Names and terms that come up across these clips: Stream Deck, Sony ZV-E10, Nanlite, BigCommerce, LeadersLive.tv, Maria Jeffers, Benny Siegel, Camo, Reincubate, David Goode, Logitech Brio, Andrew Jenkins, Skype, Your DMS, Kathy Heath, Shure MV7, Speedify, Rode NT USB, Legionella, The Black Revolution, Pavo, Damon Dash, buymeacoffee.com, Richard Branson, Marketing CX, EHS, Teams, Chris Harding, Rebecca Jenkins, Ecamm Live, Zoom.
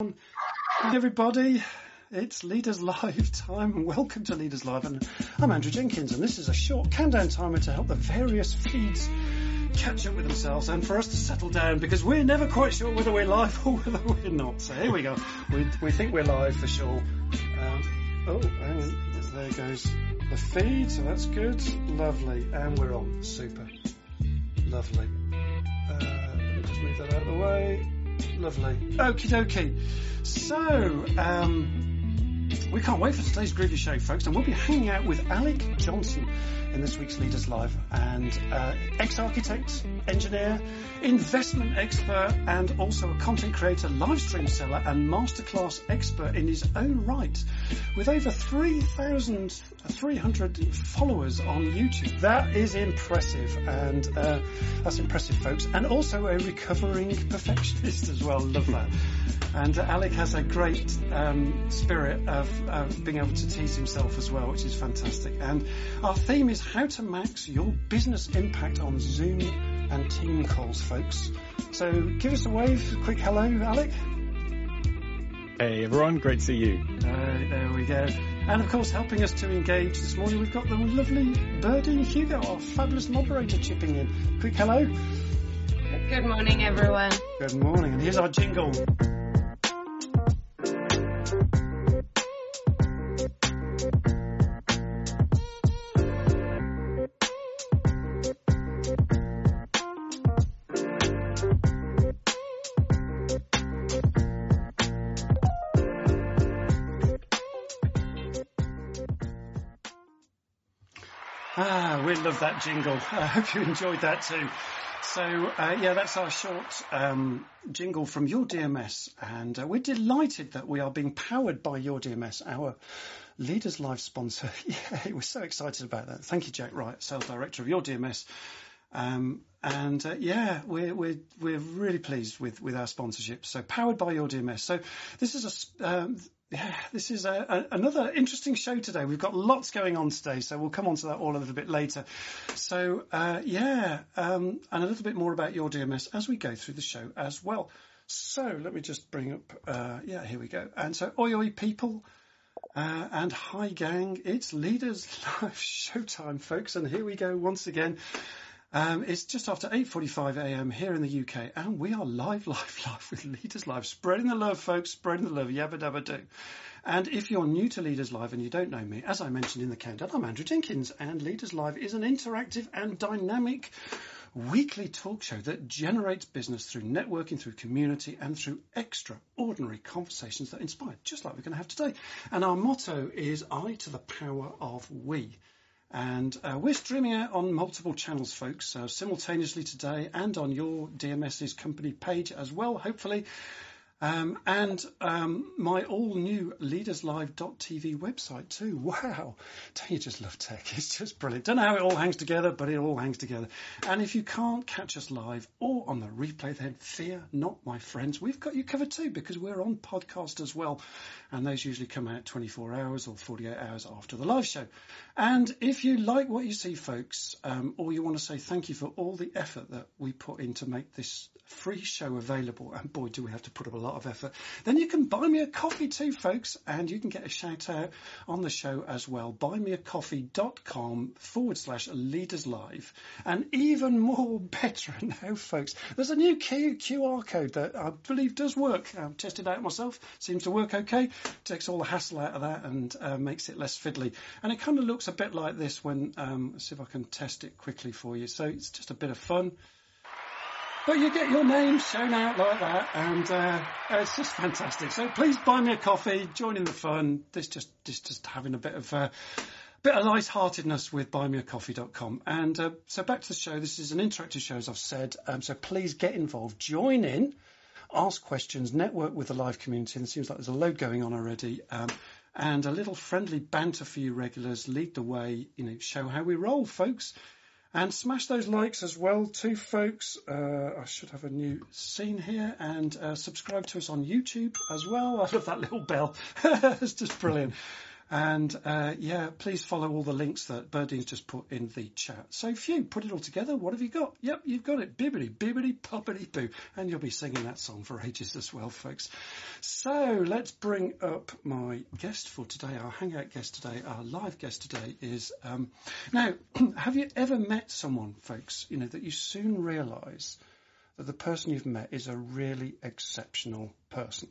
Hi everybody, it's Leaders Live time and welcome to Leaders Live, and I'm Andrew Jenkins, and this is a short countdown timer to help the various feeds catch up with themselves and for us to settle down, because we're never quite sure whether we're live or whether we're not. So here we go, we think we're live for sure. Hang on. There goes the feed, so that's good, lovely, and we're on, super, lovely. Let me just move that out of the way. Lovely. Okie dokie. So, we can't wait for today's groovy show, folks, and we'll be hanging out with Alec Johnson in this week's Leaders Live, and ex-architect, engineer, investment expert, and also a content creator, live stream seller, and masterclass expert in his own right, with over 3,300 followers on YouTube. That is impressive, and that's impressive, folks. And also a recovering perfectionist as well. Love that. And Alec has a great spirit of being able to tease himself as well, which is fantastic. And our theme is how to max your business impact on Zoom and team calls, folks. So give us a wave, a quick hello, Alec. Hey everyone, great to see you. There we go. And of course, helping us to engage this morning, we've got the lovely Birdie Hugo, our fabulous moderator, chipping in. Quick hello. Good morning, everyone. Good morning, and here's our jingle. We love that jingle. I hope you enjoyed that too. So, yeah, that's our short jingle from Your DMS. And we're delighted that we are being powered by Your DMS, our Leaders Live sponsor. Yeah, we're so excited about that. Thank you, Jack Wright, Sales Director of Your DMS. Yeah, we're really pleased with our sponsorship. So powered by Your DMS. So this is a... this is another interesting show today. We've got lots going on today, so we'll come on to that all a little bit later. So, and a little bit more about Your DMS as we go through the show as well. So let me just bring up, here we go. And so, oi people, and hi gang, it's Leaders Live showtime, folks. And here we go once again. It's just after 8:45 a.m. here in the UK, and we are live with Leaders Live, spreading the love, folks, spreading the love, yabba dabba do. And if you're new to Leaders Live and you don't know me, as I mentioned in the countdown, I'm Andrew Jenkins, and Leaders Live is an interactive and dynamic weekly talk show that generates business through networking, through community, and through extraordinary conversations that inspire, just like we're going to have today. And our motto is I to the power of we. And we're streaming out on multiple channels, folks, so simultaneously today and on Your DMS's company page as well, hopefully. My all-new LeadersLive.tv website too. Wow. Don't you just love tech? It's just brilliant. Don't know how it all hangs together, but it all hangs together. And if you can't catch us live or on the replay, then fear not, my friends. We've got you covered too, because we're on podcast as well. And those usually come out 24 hours or 48 hours after the live show. And if you like what you see, folks, or you want to say thank you for all the effort that we put in to make this free show available, and boy, do we have to put up a lot of effort, then you can buy me a coffee too, folks, and you can get a shout out on the show as well. buymeacoffee.com/Leaders Live. And even more better now, folks, there's a new QR code that I believe does work. I've tested out myself, seems to work okay, takes all the hassle out of that and makes it less fiddly. And it kind of looks a bit like this when, let's see if I can test it quickly for you. So it's just a bit of fun. But you get your name shown out like that, and it's just fantastic. So please buy me a coffee, join in the fun. This just having a bit of lightheartedness with buymeacoffee.com. And so back to the show. This is an interactive show, as I've said. So please get involved, join in, ask questions, network with the live community. And it seems like there's a load going on already. And a little friendly banter for you regulars. Lead the way, you know, show how we roll, folks. And smash those likes as well too, folks. I should have a new scene here. And subscribe to us on YouTube as well. I love that little bell. It's just brilliant. And yeah, please follow all the links that Berdine's just put in the chat. So phew, put it all together. What have you got? Yep, you've got it. Bibbidi, bibbidi, poppity, boo. And you'll be singing that song for ages as well, folks. So let's bring up my guest for today, our hangout guest today, our live guest today is, now, have you ever met someone, folks, you know, that you soon realise that the person you've met is a really exceptional person?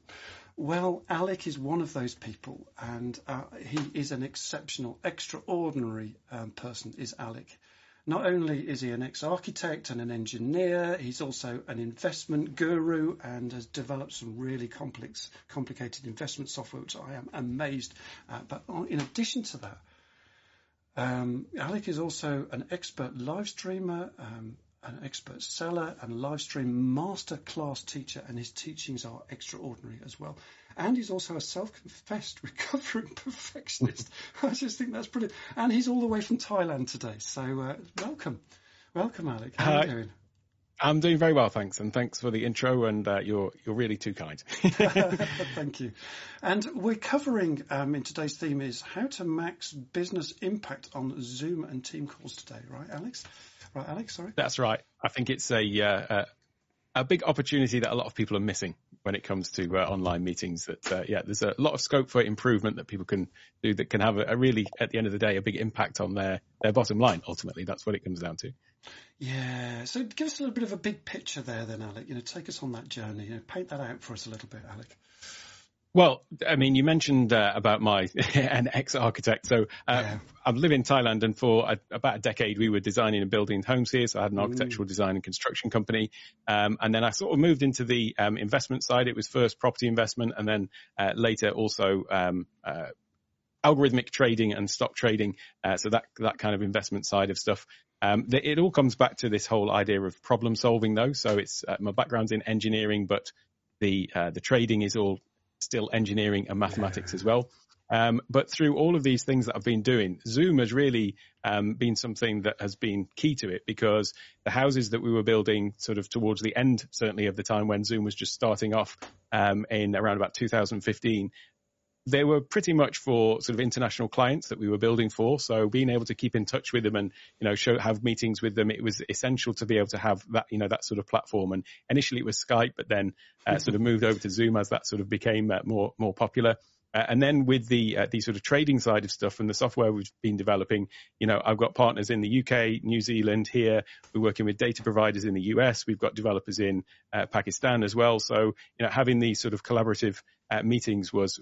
Well, Alec is one of those people, and he is an exceptional, extraordinary person, is Alec. Not only is he an ex-architect and an engineer, he's also an investment guru and has developed some really complicated investment software, which I am amazed at. But in addition to that, Alec is also an expert live streamer, an expert seller and live stream masterclass teacher, and his teachings are extraordinary as well. And he's also a self-confessed recovering perfectionist. I just think that's brilliant. And he's all the way from Thailand today. So welcome, Alec. How are you doing? I'm doing very well, thanks. And thanks for the intro, and you're really too kind. Thank you. And we're covering, in today's theme is how to max business impact on Zoom and team calls today. Right, Alex? Sorry. That's right. I think it's a big opportunity that a lot of people are missing when it comes to online meetings. That there's a lot of scope for improvement that people can do that can have a really, at the end of the day, a big impact on their bottom line. Ultimately, that's what it comes down to. Yeah. So give us a little bit of a big picture there, then, Alec. You know, take us on that journey. You know, paint that out for us a little bit, Alec. Well, I mean, you mentioned about my an ex-architect. So I live in Thailand, and for about a decade, we were designing and building homes here. So I had an architectural design and construction company. And then I sort of moved into the investment side. It was first property investment, and then later also algorithmic trading and stock trading. So that kind of investment side of stuff. It all comes back to this whole idea of problem solving, though. So it's my background's in engineering, but the trading is all still engineering and mathematics as well. But through all of these things that I've been doing, Zoom has really been something that has been key to it, because the houses that we were building sort of towards the end, certainly of the time when Zoom was just starting off in around about 2015, they were pretty much for sort of international clients that we were building for. So being able to keep in touch with them and, you know, have meetings with them, it was essential to be able to have that, you know, that sort of platform. And initially it was Skype, but then sort of moved over to Zoom as that sort of became more popular. And then with the sort of trading side of stuff and the software we've been developing, you know, I've got partners in the UK, New Zealand here. We're working with data providers in the US. We've got developers in Pakistan as well. So, you know, having these sort of collaborative meetings was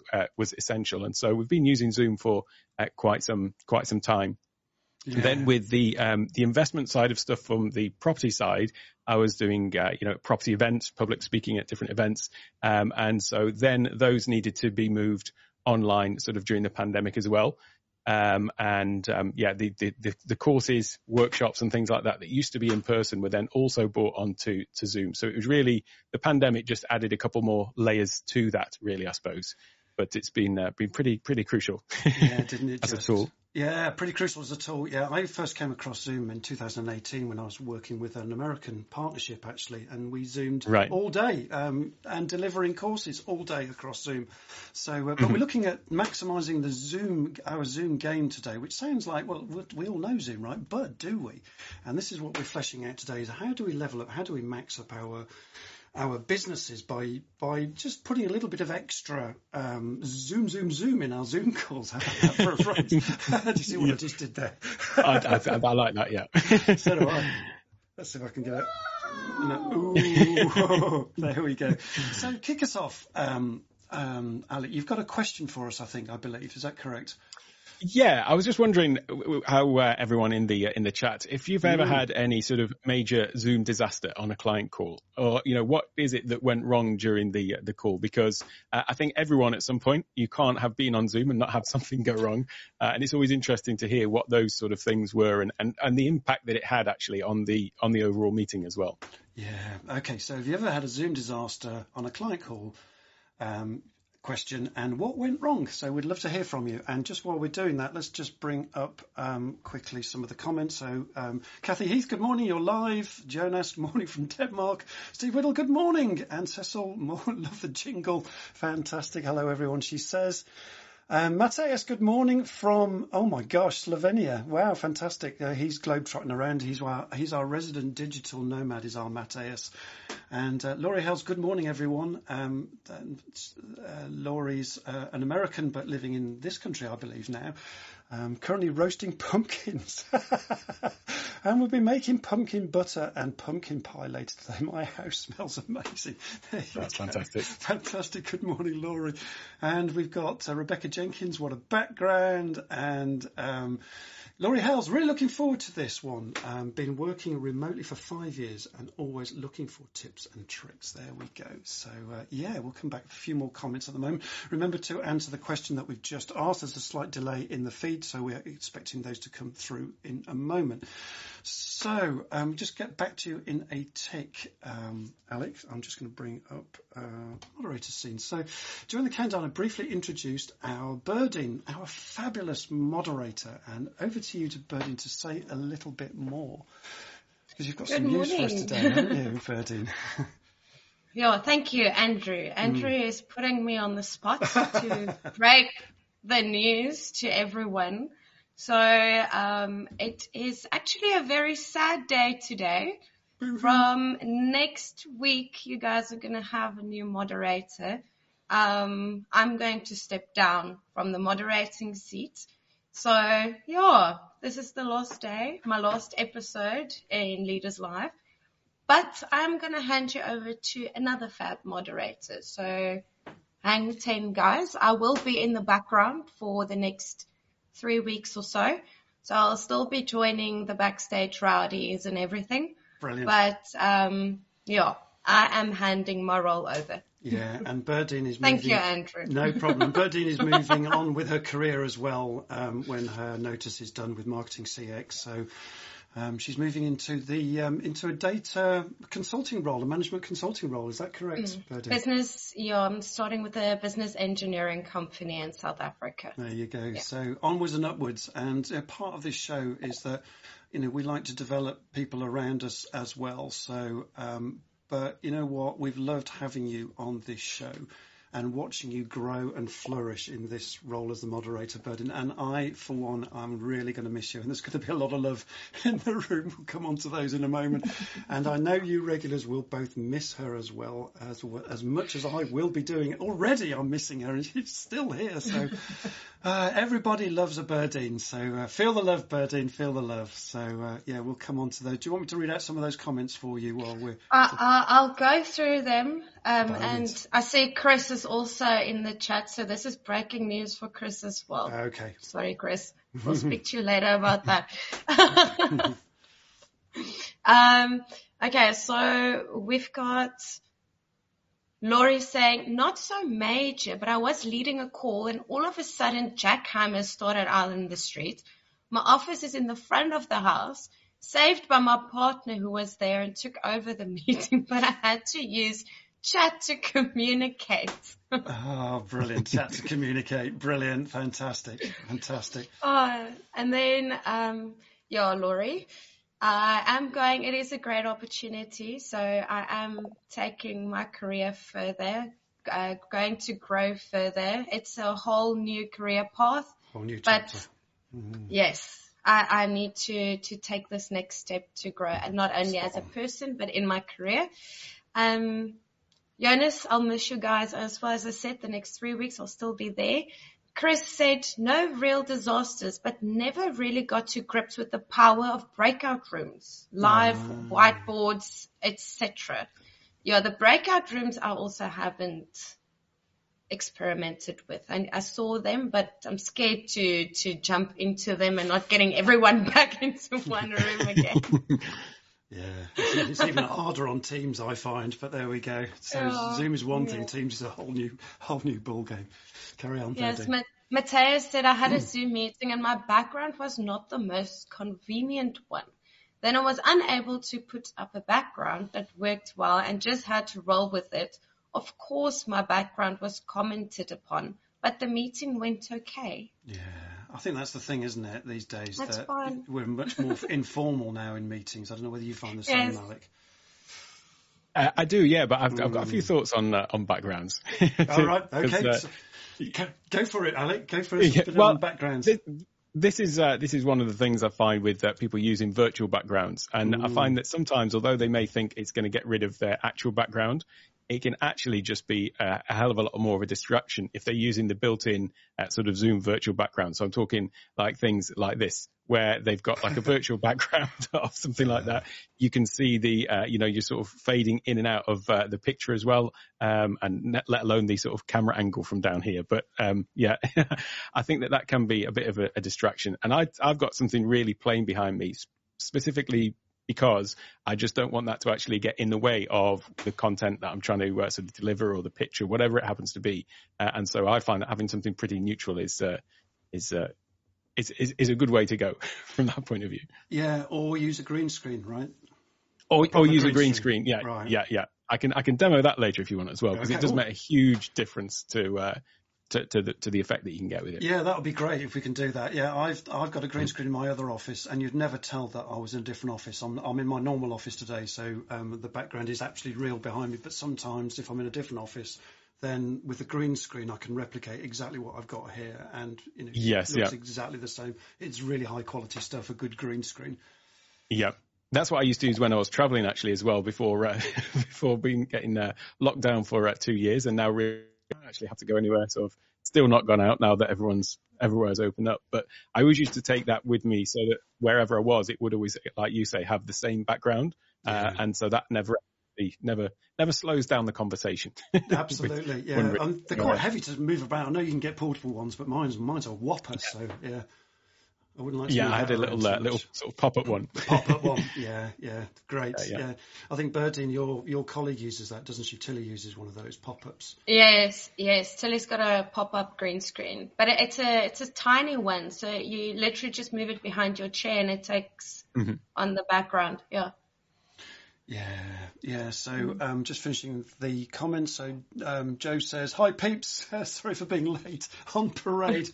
essential. And so we've been using Zoom for quite some time. Yeah. Then with the investment side of stuff from the property side, I was doing, property events, public speaking at different events. And so then those needed to be moved online sort of during the pandemic as well. The courses, workshops and things like that used to be in person were then also brought onto to Zoom. So it was really the pandemic just added a couple more layers to that, really, I suppose. But it's been pretty crucial. Yeah, didn't it? As a tool. Yeah, pretty crucial as a tool. Yeah, I first came across Zoom in 2018 when I was working with an American partnership, actually, and we Zoomed all day and delivering courses all day across Zoom. So, but we're looking at maximising the Zoom game today, which sounds like, well, we all know Zoom, right? But do we? And this is what we're fleshing out today: is how do we level up? How do we max up our businesses by just putting a little bit of extra zoom in our Zoom calls? How about that for a phrase? Do you see what I just did there? I like that, yeah. So do I. Let's see if I can get it. No. There we go. So kick us off, Alec. You've got a question for us, I believe. Is that correct? Yeah, I was just wondering how everyone in the chat, if you've ever had any sort of major Zoom disaster on a client call, or what is it that went wrong during the call? Because I think everyone at some point, you can't have been on Zoom and not have something go wrong, and it's always interesting to hear what those sort of things were and the impact that it had actually on the overall meeting as well. Yeah. Okay. So have you ever had a Zoom disaster on a client call? Question, and what went wrong? So we'd love to hear from you. And just while we're doing that, let's just bring up quickly some of the comments. So Kathy Heath, good morning, you're live. Jonas, good morning from Denmark. Steve Whittle, good morning. And Cecil, love the jingle. Fantastic. Hello, everyone, she says. Mateus, good morning from, oh my gosh, Slovenia. Wow, fantastic. He's globetrotting around. He's our resident digital nomad, is our Mateus. And Laurie Hells, good morning, everyone. Laurie's an American, but living in this country, I believe now. Currently roasting pumpkins. And we'll be making pumpkin butter and pumpkin pie later today. My house smells amazing. That's fantastic. Fantastic. Good morning, Laurie. And we've got Rebecca Jenkins. What a background. And Laurie Hells, really looking forward to this one. Been working remotely for 5 years and always looking for tips and tricks. There we go. So, yeah, we'll come back with a few more comments at the moment. Remember to answer the question that we've just asked. There's a slight delay in the feed, so we're expecting those to come through in a moment. So just get back to you in a tick, Alec. I'm just going to bring up moderator scene. So during the countdown, I briefly introduced our Birdin, our fabulous moderator, and over to you, Birdin, to say a little bit more, because you've got good some news for us today, haven't you, Birdin? Yeah, thank you, Andrew. Andrew is putting me on the spot to break the news to everyone. So it is actually a very sad day today. From next week, you guys are going to have a new moderator. I'm going to step down from the moderating seat. So, yeah, this is the last day, my last episode in Leaders Live. But I'm going to hand you over to another fab moderator. So hang 10, guys. I will be in the background for the next 3 weeks or so. So I'll still be joining the backstage rowdies and everything. Brilliant. But, yeah, I am handing my role over. Yeah, and Birdin is moving. Thank you, Andrew. No problem. Birdin is moving on with her career as well when her notice is done with Marketing CX. So she's moving into the into a data consulting role, a management consulting role. Is that correct, Birdin? Business. Yeah, I'm starting with a business engineering company in South Africa. There you go. Yeah. So onwards and upwards. And part of this show is that, you know, we like to develop people around us as well. So. But you know what? We've loved having you on this show and watching you grow and flourish in this role as the moderator, Birdin. And I, for one, I'm really going to miss you. And there's going to be a lot of love in the room. We'll come on to those in a moment. And I know you regulars will both miss her as well, as much as I will be doing. Already I'm missing her and she's still here. So everybody loves a Birdin. So feel the love, Birdin, feel the love. So, yeah, we'll come on to those. Do you want me to read out some of those comments for you while we're... I'll go through them. And I see Chris is also in the chat, so this is breaking news for Chris as well. Okay. Sorry, Chris. We'll speak to you later about that. Okay, so we've got Laurie saying, not so major, but I was leading a call and all of a sudden jackhammers started out in the street. My office is in the front of the house, saved by my partner who was there and took over the meeting, but I had to use chat to communicate. Oh, brilliant. Chat to communicate. Brilliant. Fantastic. Fantastic. Oh, and then, yeah, Laurie, I am going, it is a great opportunity. So I am taking my career further, going to grow further. It's a whole new career path. Whole new chapter. But yes, I need to take this next step to grow, and not only as a person, but in my career. Jonas, I'll miss you guys as well. As I said, the next 3 weeks I'll still be there. Chris said, no real disasters, but never really got to grips with the power of breakout rooms, live whiteboards, etc. Yeah, the breakout rooms I also haven't experimented with. And I saw them, but I'm scared to jump into them and not getting everyone back into one room again. Yeah, it's even harder on Teams, I find, but there we go. So Zoom is one thing, Teams is a whole new ball game. Carry on. Yes, Mateus said, I had a Zoom meeting and my background was not the most convenient one. Then I was unable to put up a background that worked well and just had to roll with it. Of course, my background was commented upon, but the meeting went okay. Yeah. I think that's the thing, isn't it, these days? That's that fine. We're much more informal now in meetings. I don't know whether you find the same, Alec. I do, yeah, but I've got a few thoughts on backgrounds. All right, okay. You can, go for it, Alec. Go for it. Yeah, well, backgrounds. This is one of the things I find with people using virtual backgrounds. And I find that sometimes, although they may think it's going to get rid of their actual background, it can actually just be a hell of a lot more of a distraction if they're using the built-in sort of Zoom virtual background. So I'm talking like things like this, where they've got like a virtual background or something like that. You can see the, you're sort of fading in and out of the picture as well, and let alone the sort of camera angle from down here. But yeah, I think that can be a bit of a distraction. And I've got something really plain behind me, specifically because I just don't want that to actually get in the way of the content that I'm trying to sort of deliver, or the picture, whatever it happens to be. And so I find that having something pretty neutral is a good way to go from that point of view. Yeah, or use a green screen, right? Or use a green screen. Yeah, right. Yeah. I can demo that later if you want as well, because it does make a huge difference to the effect that you can get with it. Yeah, that would be great if we can do that. Yeah, I've got a green screen in my other office, and you'd never tell that I was in a different office. I'm in my normal office today, so the background is actually real behind me. But sometimes if I'm in a different office, then with the green screen I can replicate exactly what I've got here, and it looks exactly the same. It's really high quality stuff, a good green screen. Yeah. That's what I used to use when I was traveling actually as well, before before being getting locked down for 2 years, and now I actually have to go anywhere, sort of still not gone out now that everywhere's opened up. But I always used to take that with me so that wherever I was, it would always, like you say, have the same background. And so that never slows down the conversation. Absolutely. Yeah. They're quite heavy to move about. I know you can get portable ones, but mine's a whopper. Yeah. So yeah, I wouldn't like to. Yeah, I had a little sort of pop-up one. Pop-up one. Yeah. Yeah. Great. Yeah. I think Birdine, your colleague uses that, doesn't she? Tilly uses one of those pop-ups. Yes. Tilly's got a pop-up green screen, but it's a tiny one. So you literally just move it behind your chair, and it takes on the background. Yeah. Yeah. So just finishing the comments. So Joe says, "Hi peeps, sorry for being late on parade."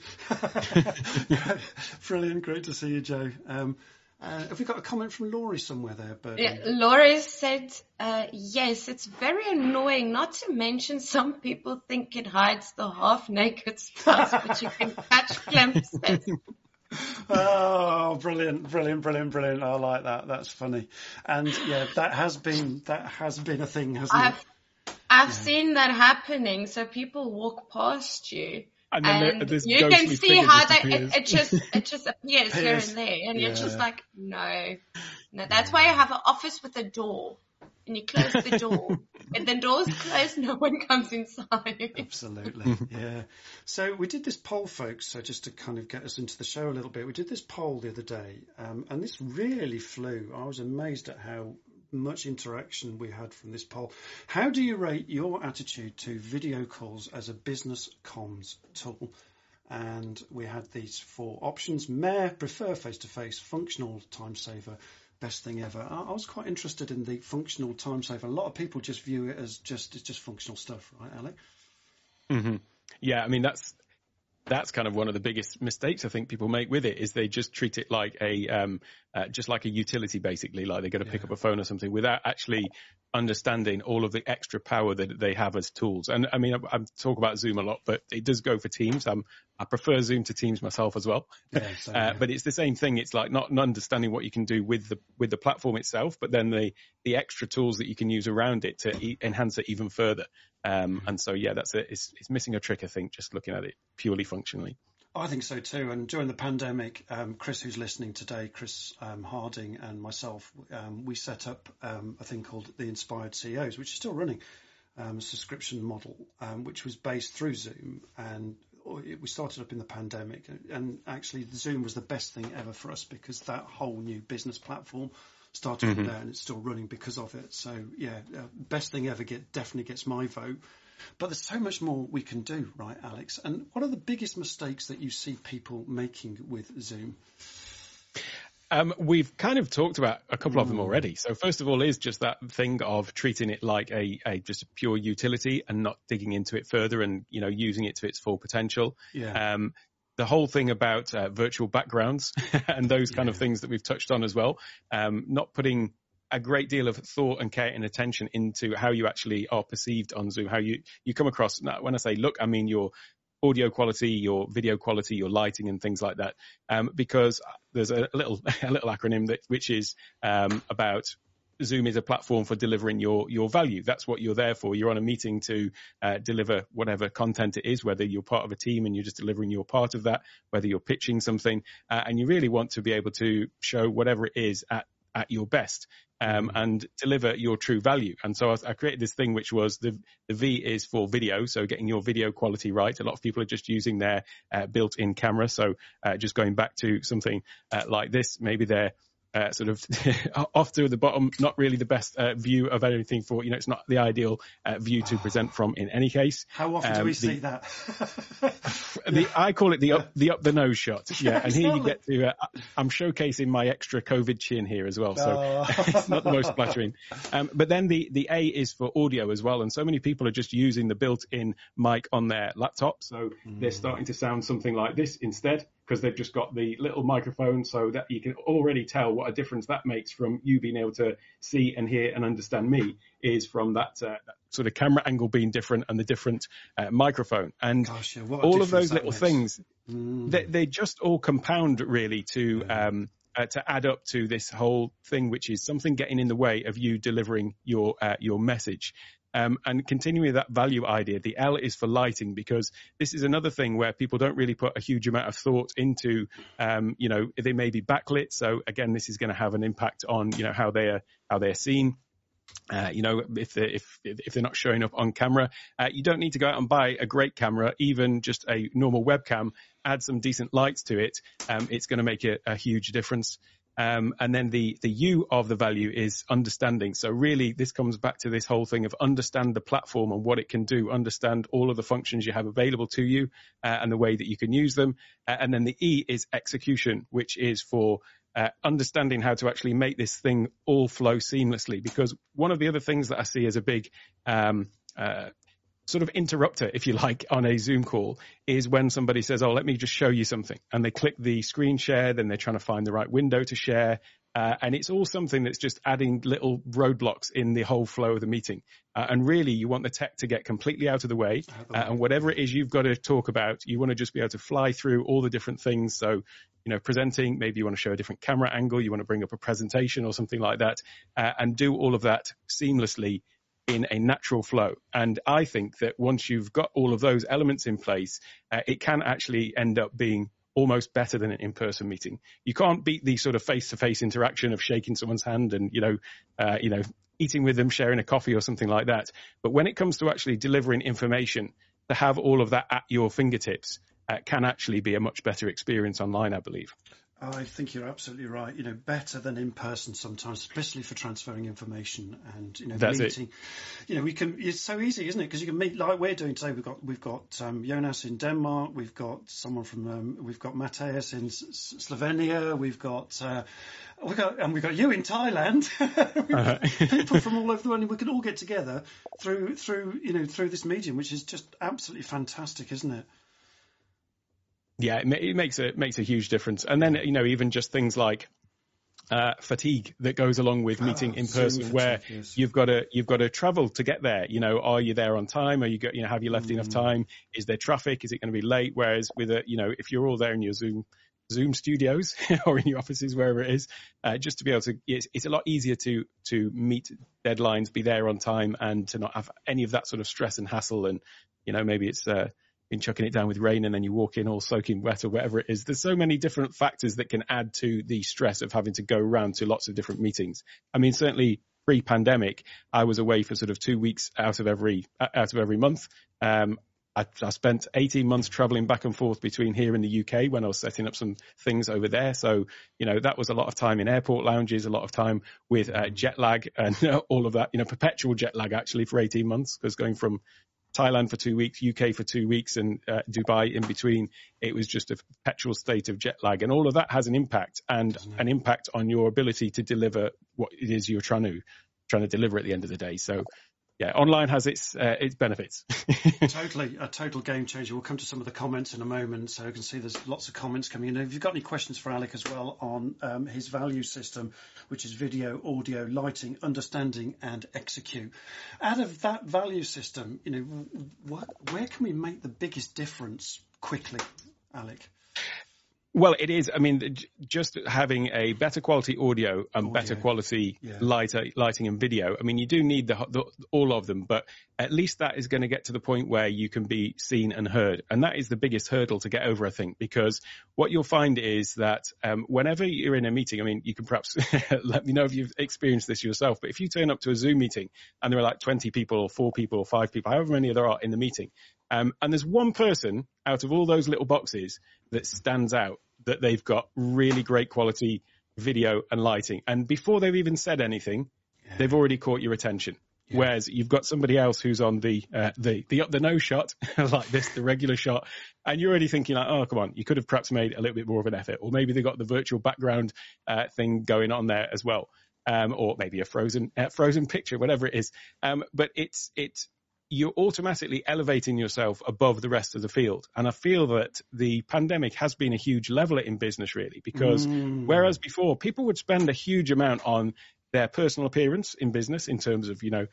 Brilliant, great to see you, Joe. Have we got a comment from Laurie somewhere there? But yeah, Laurie said, "Yes, it's very annoying. Not to mention, some people think it hides the half-naked spots, but you can catch glimpses." Oh, brilliant. I like that. That's funny. And yeah, that has been a thing, hasn't it? I've seen that happening. So people walk past you and you can see how that it just appears here and there. And you're just like, no, that's why you have an office with a door. And you close the door, and the door's closed, no one comes inside. Absolutely, yeah. So we did this poll, folks, so just to kind of get us into the show a little bit. We did this poll the other day, and this really flew. I was amazed at how much interaction we had from this poll. How do you rate your attitude to video calls as a business comms tool? And we had these four options. Prefer face-to-face, functional, time saver, best thing ever. I was quite interested in the functional time saver. A lot of people just view it as it's just functional stuff, right, Alec? Yeah, I mean that's kind of one of the biggest mistakes I think people make with it, is they just treat it like a utility, basically, like they're going to pick up a phone or something, without actually understanding all of the extra power that they have as tools. And I mean, I talk about Zoom a lot, but it does go for Teams. I prefer Zoom to Teams myself as well. But it's the same thing. It's like not understanding what you can do with the platform itself, but then the extra tools that you can use around it to enhance it even further. And so yeah, that's it. It's missing a trick, I think, just looking at it purely functionally. I think so too. And during the pandemic, Chris, who's listening today, Chris Harding and myself, we set up a thing called the Inspired CEOs, which is still running, a subscription model, which was based through Zoom. And we started up in the pandemic. And actually, Zoom was the best thing ever for us, because that whole new business platform started from there, and it's still running because of it. So yeah, best thing ever definitely gets my vote. But there's so much more we can do, right, Alex? And what are the biggest mistakes that you see people making with Zoom? We've kind of talked about a couple of them already. So first of all is just that thing of treating it like a pure utility and not digging into it further and, using it to its full potential. Yeah. The whole thing about virtual backgrounds and those kind of things that we've touched on as well, not putting a great deal of thought and care and attention into how you actually are perceived on Zoom, how you come across. Now, when I say look, I mean your audio quality, your video quality, your lighting and things like that, because there's a little acronym that which is about Zoom is a platform for delivering your value. That's what you're there for. You're on a meeting to deliver whatever content it is, whether you're part of a team and you're just delivering your part of that, whether you're pitching something, and you really want to be able to show whatever it is at your best, and deliver your true value. And so I created this thing, which was the V is for video. So getting your video quality right. A lot of people are just using their built-in camera. So just going back to something like this, maybe they're sort of off to the bottom, not really the best view of anything for, it's not the ideal view to present from in any case. How often do we see that? I call it the up the nose shot. Yeah, and here you get to, I'm showcasing my extra COVID chin here as well. So it's not the most flattering. But then the A is for audio as well. And so many people are just using the built-in mic on their laptop. So they're starting to sound something like this instead, because they've just got the little microphone, so that you can already tell what a difference that makes from you being able to see and hear and understand me is from that sort of camera angle being different and the different microphone. And gosh, yeah, all of those little things, they just all compound really to add up to this whole thing, which is something getting in the way of you delivering your message. And continuing that value idea, the L is for lighting, because this is another thing where people don't really put a huge amount of thought into, they may be backlit. So again, this is going to have an impact on, how they're seen. If they're not showing up on camera, you don't need to go out and buy a great camera, even just a normal webcam, add some decent lights to it. It's going to make a huge difference. And then the U of the value is understanding. So really, this comes back to this whole thing of understand the platform and what it can do, understand all of the functions you have available to you and the way that you can use them. And then the E is execution, which is for understanding how to actually make this thing all flow seamlessly. Because one of the other things that I see as a big sort of interrupter, if you like, on a Zoom call is when somebody says, oh, let me just show you something. And they click the screen share, then they're trying to find the right window to share. And it's all something that's just adding little roadblocks in the whole flow of the meeting. And really, you want the tech to get completely out of the way. And whatever it is you've got to talk about, you want to just be able to fly through all the different things. So, presenting, maybe you want to show a different camera angle, you want to bring up a presentation or something like that, and do all of that seamlessly in a natural flow. And I think that once you've got all of those elements in place, it can actually end up being almost better than an in-person meeting. You can't beat the sort of face-to-face interaction of shaking someone's hand and, eating with them, sharing a coffee or something like that. But when it comes to actually delivering information, to have all of that at your fingertips can actually be a much better experience online, I believe. I think you're absolutely right. Better than in person sometimes, especially for transferring information and meeting. We can. It's so easy, isn't it? Because you can meet like we're doing today. We've got Jonas in Denmark. We've got someone from. We've got Mateus in Slovenia. We've got you in Thailand. People from all over the world. We can all get together through this medium, which is just absolutely fantastic, isn't it? Yeah, it makes a huge difference. And then, even just things like fatigue that goes along with meeting in person, you've got to travel to get there. Are you there on time? Have you left enough time? Is there traffic? Is it going to be late? Whereas with if you're all there in your Zoom studios or in your offices, wherever it is, just to be able to, it's a lot easier to meet deadlines, be there on time, and to not have any of that sort of stress and hassle. And maybe it's been chucking it down with rain and then you walk in all soaking wet or whatever it is. There's so many different factors that can add to the stress of having to go around to lots of different meetings. I mean, certainly pre-pandemic, I was away for sort of 2 weeks out of every month. I spent 18 months traveling back and forth between here and the UK when I was setting up some things over there. So, that was a lot of time in airport lounges, a lot of time with jet lag and all of that, perpetual jet lag actually for 18 months, because going from Thailand for 2 weeks, UK for 2 weeks, and Dubai in between. It was just a perpetual state of jet lag. And all of that has an impact, and an impact on your ability to deliver what it is you're trying to deliver at the end of the day. So yeah, online has its benefits. Totally, a total game changer. We'll come to some of the comments in a moment. So I can see there's lots of comments coming in. If you've got any questions for Alec as well on his value system, which is video, audio, lighting, understanding, and execute. Out of that value system, you know, where can we make the biggest difference quickly, Alec? Well, it is. I mean, just having a better quality audio and better quality lighting and video. I mean, you do need the all of them, but at least that is going to get to the point where you can be seen and heard. And that is the biggest hurdle to get over, I think, because what you'll find is that whenever you're in a meeting, I mean, you can perhaps let me know if you've experienced this yourself, but if you turn up to a Zoom meeting and there are like 20 people or 4 people or 5 people, however many there are in the meeting, and there's one person out of all those little boxes that stands out, that they've got really great quality video and lighting. And before they've even said anything, they've already caught your attention. Yeah. Whereas you've got somebody else who's on the up the nose shot, like this, the regular shot, and you're already thinking like, oh, come on, you could have perhaps made a little bit more of an effort. Or maybe they've got the virtual background thing going on there as well. Or maybe a frozen picture, whatever it is. But it's you're automatically elevating yourself above the rest of the field. And I feel that the pandemic has been a huge leveler in business, really, because whereas before people would spend a huge amount on their personal appearance in business in terms of, you know,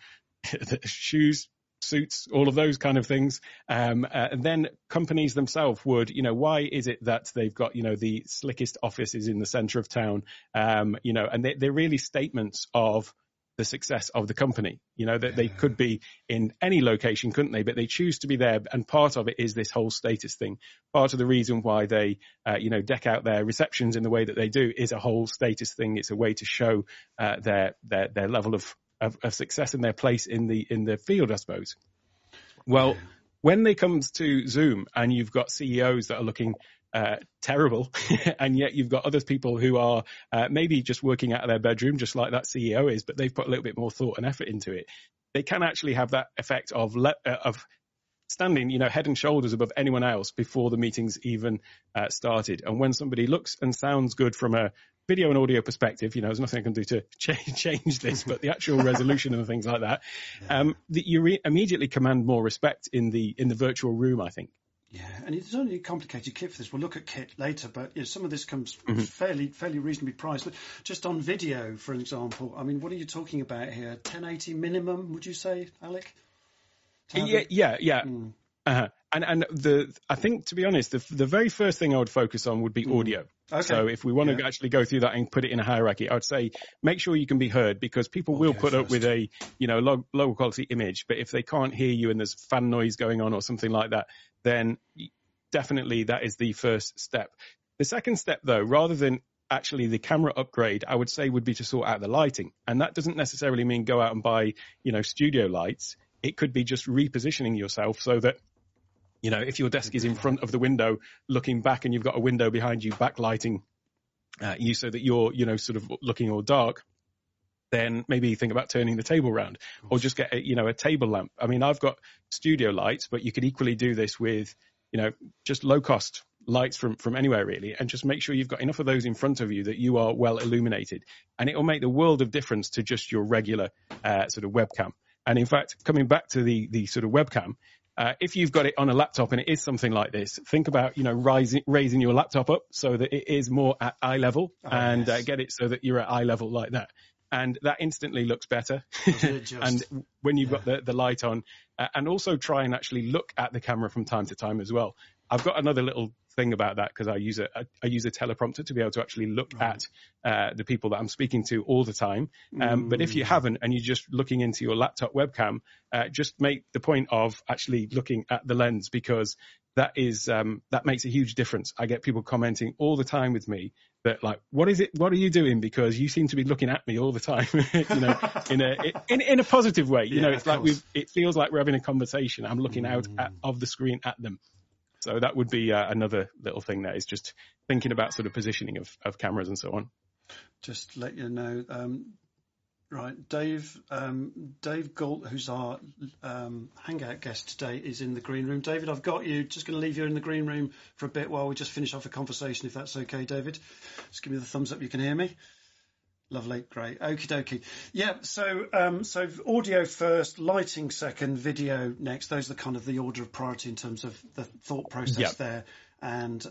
shoes, suits, all of those kind of things. And then companies themselves would, you know, why is it that they've got, you know, the slickest offices in the center of town, you know, and they're really statements of the success of the company, you know, that they could be in any location, couldn't they? But they choose to be there. And part of it is this whole status thing. Part of the reason why they, you know, deck out their receptions in the way that they do is a whole status thing. It's a way to show their level of success and their place in the field, I suppose. Well, when they comes to Zoom and you've got CEOs that are looking terrible and yet you've got other people who are maybe just working out of their bedroom just like that CEO is, but they've put a little bit more thought and effort into it, they can actually have that effect of standing, you know, head and shoulders above anyone else before the meeting's even started. And when somebody looks and sounds good from a video and audio perspective, you know, there's nothing I can do to change this, but the actual resolution and things like that, that you immediately command more respect in the virtual room, I think. Yeah, and it's only a complicated kit for this. We'll look at kit later, but you know, some of this comes fairly reasonably priced. But just on video, for example, I mean, what are you talking about here? 1080 minimum, would you say, Alec? And I think, to be honest, the very first thing I would focus on would be audio. Okay. So if we want to actually go through that and put it in a hierarchy, I would say make sure you can be heard, because people will put up with a, you know, low quality image. But if they can't hear you and there's fan noise going on or something like that, then definitely that is the first step. The second step, though, rather than actually the camera upgrade, I would say would be to sort out the lighting. And that doesn't necessarily mean go out and buy, you know, studio lights. It could be just repositioning yourself so that, you know, if your desk is in front of the window looking back and you've got a window behind you backlighting you so that you're, you know, sort of looking all dark, then maybe think about turning the table around or just get, you know, a table lamp. I mean, I've got studio lights, but you could equally do this with, you know, just low cost lights from anywhere, really, and just make sure you've got enough of those in front of you that you are well illuminated. And it will make the world of difference to just your regular sort of webcam. And in fact, coming back to the sort of webcam, if you've got it on a laptop and it is something like this, think about, you know, raising your laptop up so that it is more at eye level get it so that you're at eye level like that. And that instantly looks better. And when you've got the light on, and also try and actually look at the camera from time to time as well. I've got another little thing about that because I use a teleprompter to be able to actually look at the people that I'm speaking to all the time. But if you haven't and you're just looking into your laptop webcam, just make the point of actually looking at the lens, because that is that makes a huge difference. I get people commenting all the time with me that like, what is it? What are you doing? Because you seem to be looking at me all the time, you know, in a positive way. You know, it's like it feels like we're having a conversation. I'm looking out of the screen at them. So that would be another little thing there, is just thinking about sort of positioning of cameras and so on. Just let you know, right, Dave Galt, who's our Hangout guest today, is in the green room. David, I've got you. Just going to leave you in the green room for a bit while we just finish off a conversation, if that's okay, David. Just give me the thumbs up. You can hear me. Lovely, great, okie dokie. Yeah, so audio first, lighting second, video next. Those are kind of the order of priority in terms of the thought process there. And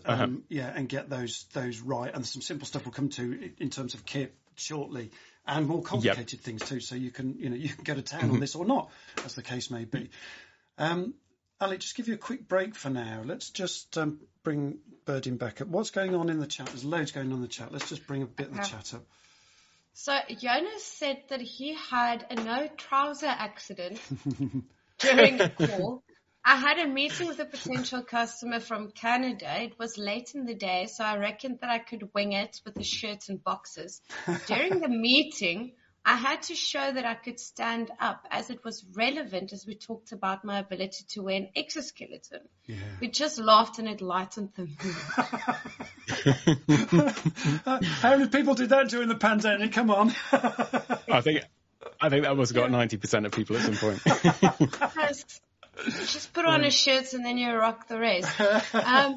yeah, and get those right. And some simple stuff we'll come to in terms of kit shortly, and more complicated things too. So you can you can go to town on this or not, as the case may be. Alec, just give you a quick break for now. Let's just bring Birdin back up. What's going on in the chat? There's loads going on in the chat. Let's just bring a bit of the chat up. So Jonas said that he had a no-trouser accident during the call. I had a meeting with a potential customer from Canada. It was late in the day, so I reckoned that I could wing it with a shirt and boxers. During the meeting, I had to show that I could stand up, as it was relevant as we talked about my ability to wear an exoskeleton. Yeah. We just laughed and it lightened the mood. How many people did that during the pandemic? Come on. I think that must have got 90% of people at some point. Just put on a shirt and then you rock the rest.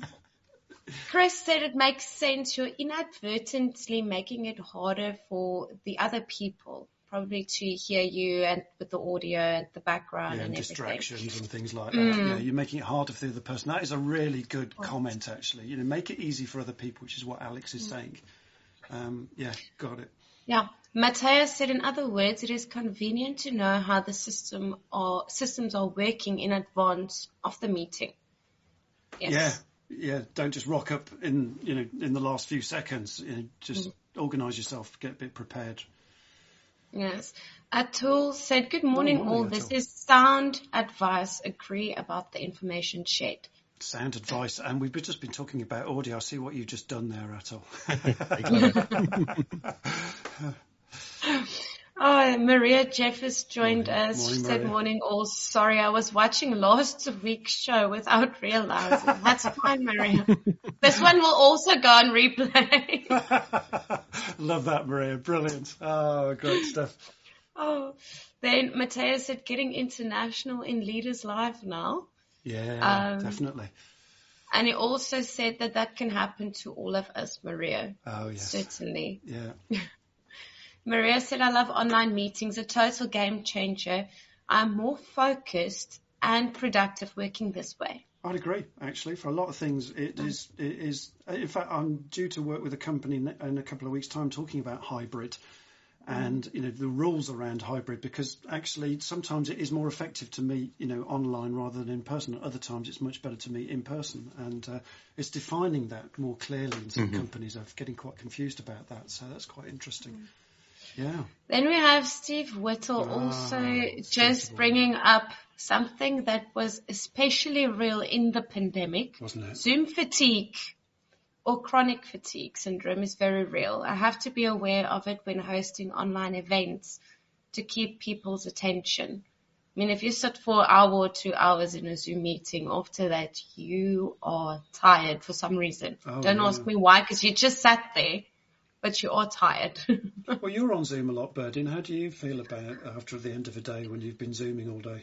Chris said it makes sense. You're inadvertently making it harder for the other people, probably, to hear you, and with the audio and the background and distractions everything. And things like that. Yeah, you're making it harder for the other person. That is a really good comment, actually. You know, make it easy for other people, which is what Alex is saying. Yeah, got it. Yeah. Matteo said, in other words, it is convenient to know how the systems are working in advance of the meeting. Yes. Yeah. Yeah, don't just rock up in the last few seconds. Just organise yourself, get a bit prepared. Yes. Atul said, good morning, all. Atul. This is sound advice. Agree about the information shared. Sound advice. And we've just been talking about audio. I see what you've just done there, Atul. Oh, Maria Jeffers joined us. Morning, she said, morning all. Sorry, I was watching last week's show without realising. That's fine, Maria. This one will also go on replay. Love that, Maria. Brilliant. Oh, great stuff. Oh, then Matteo said, getting international in Leaders Live now. Yeah, definitely. And he also said that can happen to all of us, Maria. Oh, yes. Certainly. Yeah. Maria said, I love online meetings, a total game changer. I'm more focused and productive working this way. I'd agree, actually. For a lot of things, it is. In fact, I'm due to work with a company in a couple of weeks' time talking about hybrid and the rules around hybrid, because actually sometimes it is more effective to meet online rather than in person. At other times, it's much better to meet in person. And it's defining that more clearly in some companies. I'm getting quite confused about that. So that's quite interesting. Yeah. Then we have Steve Whittle also bringing up something that was especially real in the pandemic. Wasn't it? Zoom fatigue or chronic fatigue syndrome is very real. I have to be aware of it when hosting online events to keep people's attention. I mean, if you sit for an hour or 2 hours in a Zoom meeting, after that, you are tired for some reason. Don't ask me why, because you just sat there. But you are tired. Well, you're on Zoom a lot, Birdin. How do you feel about after the end of a day when you've been Zooming all day?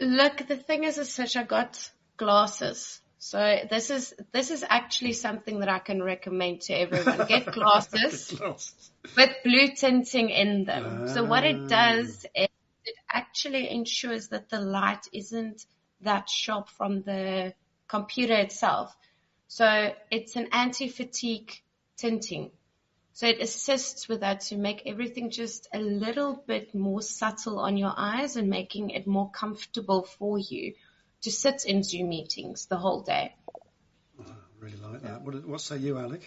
Look, the thing is such, I got glasses. So this is actually something that I can recommend to everyone. Get glasses, with blue tinting in them. So what it does is it actually ensures that the light isn't that sharp from the computer itself. So it's an anti-fatigue tinting. So it assists with that to make everything just a little bit more subtle on your eyes and making it more comfortable for you to sit in Zoom meetings the whole day. Oh, I really like that. What say you, Alec?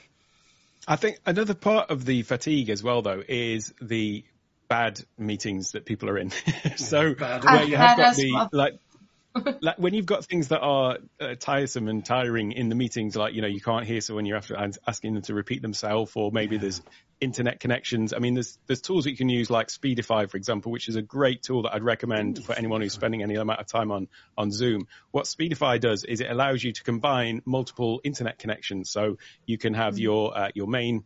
I think another part of the fatigue as well, though, is the bad meetings that people are in. So where you have got like when you've got things that are tiresome and tiring in the meetings, like, you can't hear someone, you're asking them to repeat themselves, or maybe there's internet connections. I mean, there's tools that you can use, like Speedify, for example, which is a great tool that I'd recommend for anyone who's spending any amount of time on Zoom. What Speedify does is it allows you to combine multiple internet connections. So you can have your main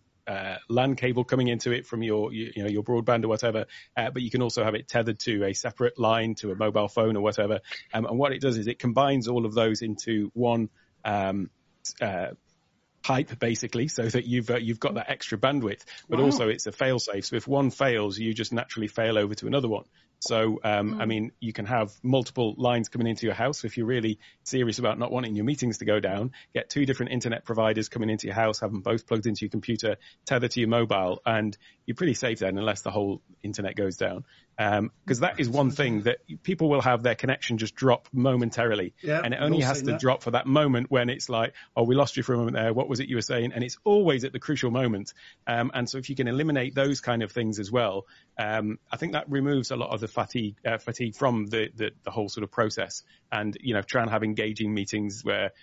LAN cable coming into it from your broadband or whatever, but you can also have it tethered to a separate line to a mobile phone or whatever. And what it does is it combines all of those into one hype, basically, so that you've got that extra bandwidth, but also it's a fail-safe. So if one fails, you just naturally fail over to another one. So, I mean, you can have multiple lines coming into your house. If you're really serious about not wanting your meetings to go down, get two different internet providers coming into your house, have them both plugged into your computer, tethered to your mobile, and you're pretty safe then, unless the whole internet goes down. Because that is one thing that people will have their connection just drop momentarily. Yep, and it only has to drop for that moment when it's like, oh, we lost you for a moment there. What was it you were saying? And it's always at the crucial moment. And so if you can eliminate those kind of things as well, I think that removes a lot of the fatigue from the whole sort of process. And, you know, try and have engaging meetings where,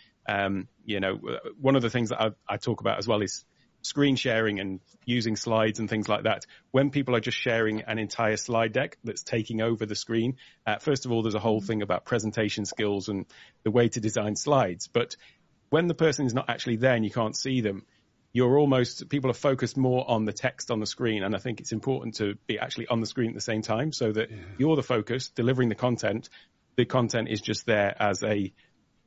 you know, one of the things that I talk about as well is screen sharing and using slides and things like that. When people are just sharing an entire slide deck that's taking over the screen, first of all, there's a whole thing about presentation skills and the way to design slides. But when the person is not actually there and you can't see them, people are focused more on the text on the screen. And I think it's important to be actually on the screen at the same time so that you're the focus delivering the content. The content is just there as a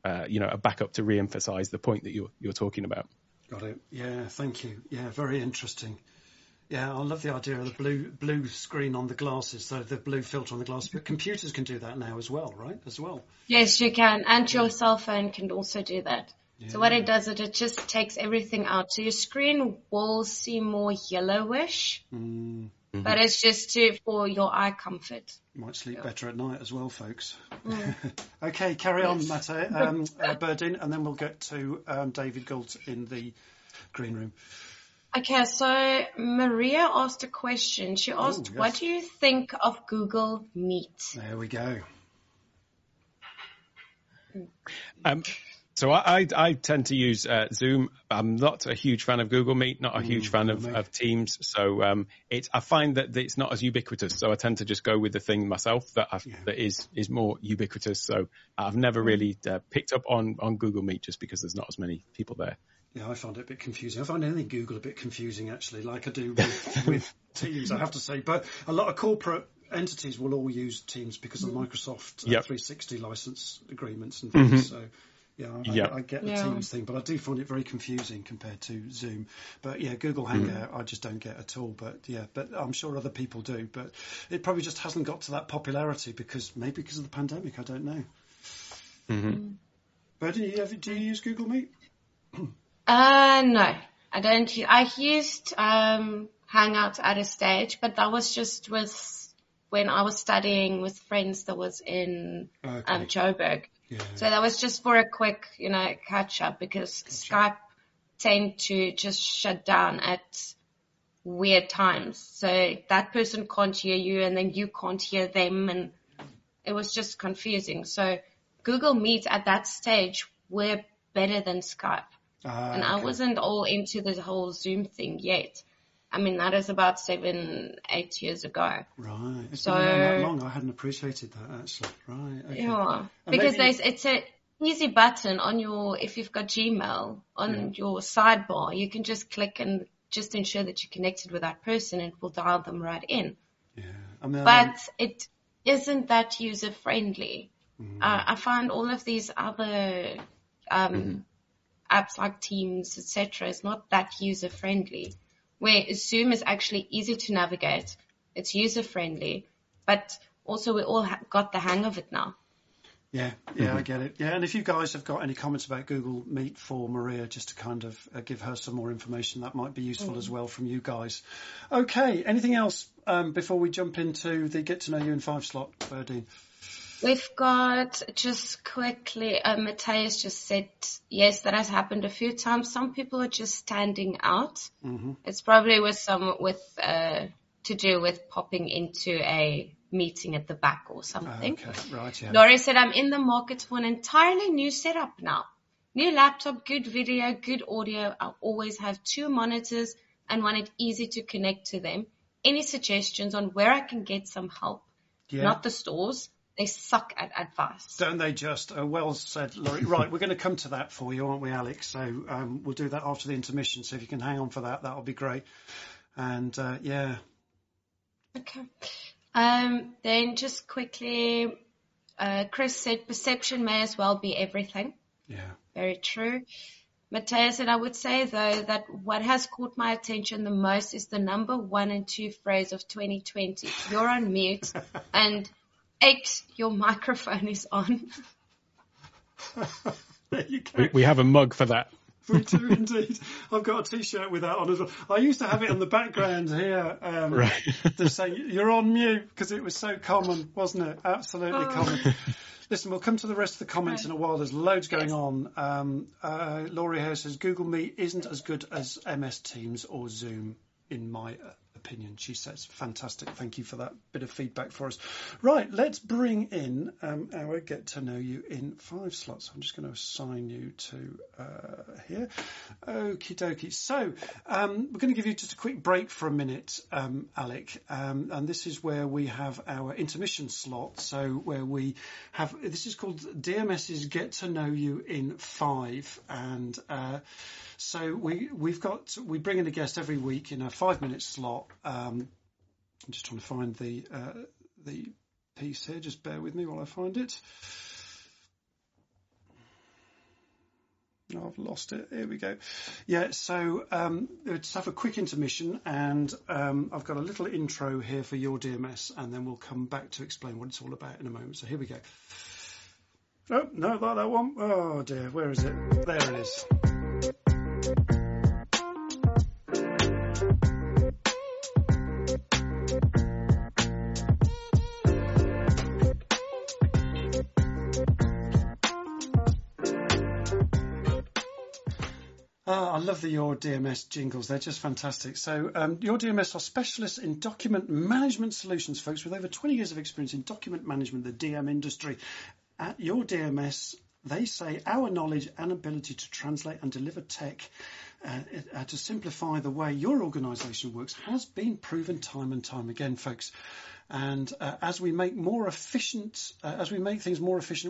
backup to re-emphasize the point that you're talking about. Got it. Yeah, thank you. Yeah, very interesting. Yeah, I love the idea of the blue screen on the glasses, so the blue filter on the glasses. But computers can do that now as well, right? As well. Yes, you can. And your cell phone can also do that. Yeah. So what it does, it just takes everything out. So your screen will seem more yellowish, but it's just for your eye comfort. You might sleep better at night as well, folks. Okay, carry on, Matteo, Berdine, and then we'll get to David Gould in the green room. Okay, so Maria asked a question. She asked, what do you think of Google Meet? There we go. So I tend to use Zoom. I'm not a huge fan of Google Meet, not a huge fan of Teams. So I find that it's not as ubiquitous. So I tend to just go with the thing myself that is more ubiquitous. So I've never really picked up on Google Meet just because there's not as many people there. Yeah, I found it a bit confusing. I find anything Google a bit confusing, actually, like I do with Teams, I have to say. But a lot of corporate entities will all use Teams because of the Microsoft 360 license agreements and things. So. Yeah, I get the Teams thing, but I do find it very confusing compared to Zoom. But yeah, Google Hangout, I just don't get at all. But yeah, but I'm sure other people do. But it probably just hasn't got to that popularity because of the pandemic. I don't know. But do you use Google Meet? No, I don't. I used Hangouts at a stage, but that was just when I was studying with friends that was in Joburg. Yeah. So that was just for a quick, catch up because Skype tend to just shut down at weird times. So that person can't hear you and then you can't hear them. And it was just confusing. So Google Meet at that stage were better than Skype. I wasn't all into the whole Zoom thing yet. I mean, that is about 7-8 years ago. Right. It's been that long. I hadn't appreciated that, actually. Right. Okay. Yeah. And because it's an easy button if you've got Gmail on your sidebar, you can just click and just ensure that you're connected with that person and it will dial them right in. Yeah. But it isn't that user friendly. I find all of these other apps like Teams, etc., is not that user friendly. Where Zoom is actually easy to navigate, it's user-friendly, but also we all got the hang of it now. Yeah, I get it. Yeah, and if you guys have got any comments about Google Meet for Maria, just to kind of give her some more information, that might be useful as well from you guys. Okay, anything else before we jump into the Get to Know You in 5 slot, Berdine? We've got, just quickly, Matthias just said, yes, that has happened a few times. Some people are just standing out. It's probably to do with popping into a meeting at the back or something. Okay, right, yeah. Laurie said, I'm in the market for an entirely new setup now. New laptop, good video, good audio. I always have 2 monitors and want it easy to connect to them. Any suggestions on where I can get some help? Yeah. Not the stores. They suck at advice. Don't they just? Well said, Laurie. Right, we're going to come to that for you, aren't we, Alex? So we'll do that after the intermission. So if you can hang on for that, that'll be great. And, yeah. Okay. Then just quickly, Chris said perception may as well be everything. Yeah. Very true. Matthias, and I would say, though, that what has caught my attention the most is the number 1 and 2 phrase of 2020. You're on mute, and X, your microphone is on. There you go. We have a mug for that. We do indeed. I've got a T-shirt with that on as well. I used to have it in the background here, right. Just saying, you're on mute, because it was so common, wasn't it? Absolutely common. Listen, we'll come to the rest of the comments in a while. There's loads going on. Laurie here says, Google Meet isn't as good as MS Teams or Zoom, in my opinion. She says, fantastic. Thank you for that bit of feedback for us. Right, let's bring in our Get to Know You in 5 slots. I'm just going to assign you to here. Okie dokie. So we're going to give you just a quick break for a minute, Alec. And this is where we have our intermission slot. So where we have, this is called DMS's Get to Know You in 5. And so we bring in a guest every week in a 5-minute slot. I'm just trying to find the piece here. Just bear with me while I find it. I've lost it. Here we go. Yeah, so let's have a quick intermission, and I've got a little intro here for Your DMS, and then we'll come back to explain what it's all about in a moment. So here we go. Oh, no, not that one. Oh dear, where is it? There it is. Oh, I love the Your DMS jingles. They're just fantastic. So Your DMS are specialists in document management solutions, folks, with over 20 years of experience in document management, the DM industry. At Your DMS, they say our knowledge and ability to translate and deliver tech to simplify the way your organisation works has been proven time and time again, folks. And as we make things more efficient,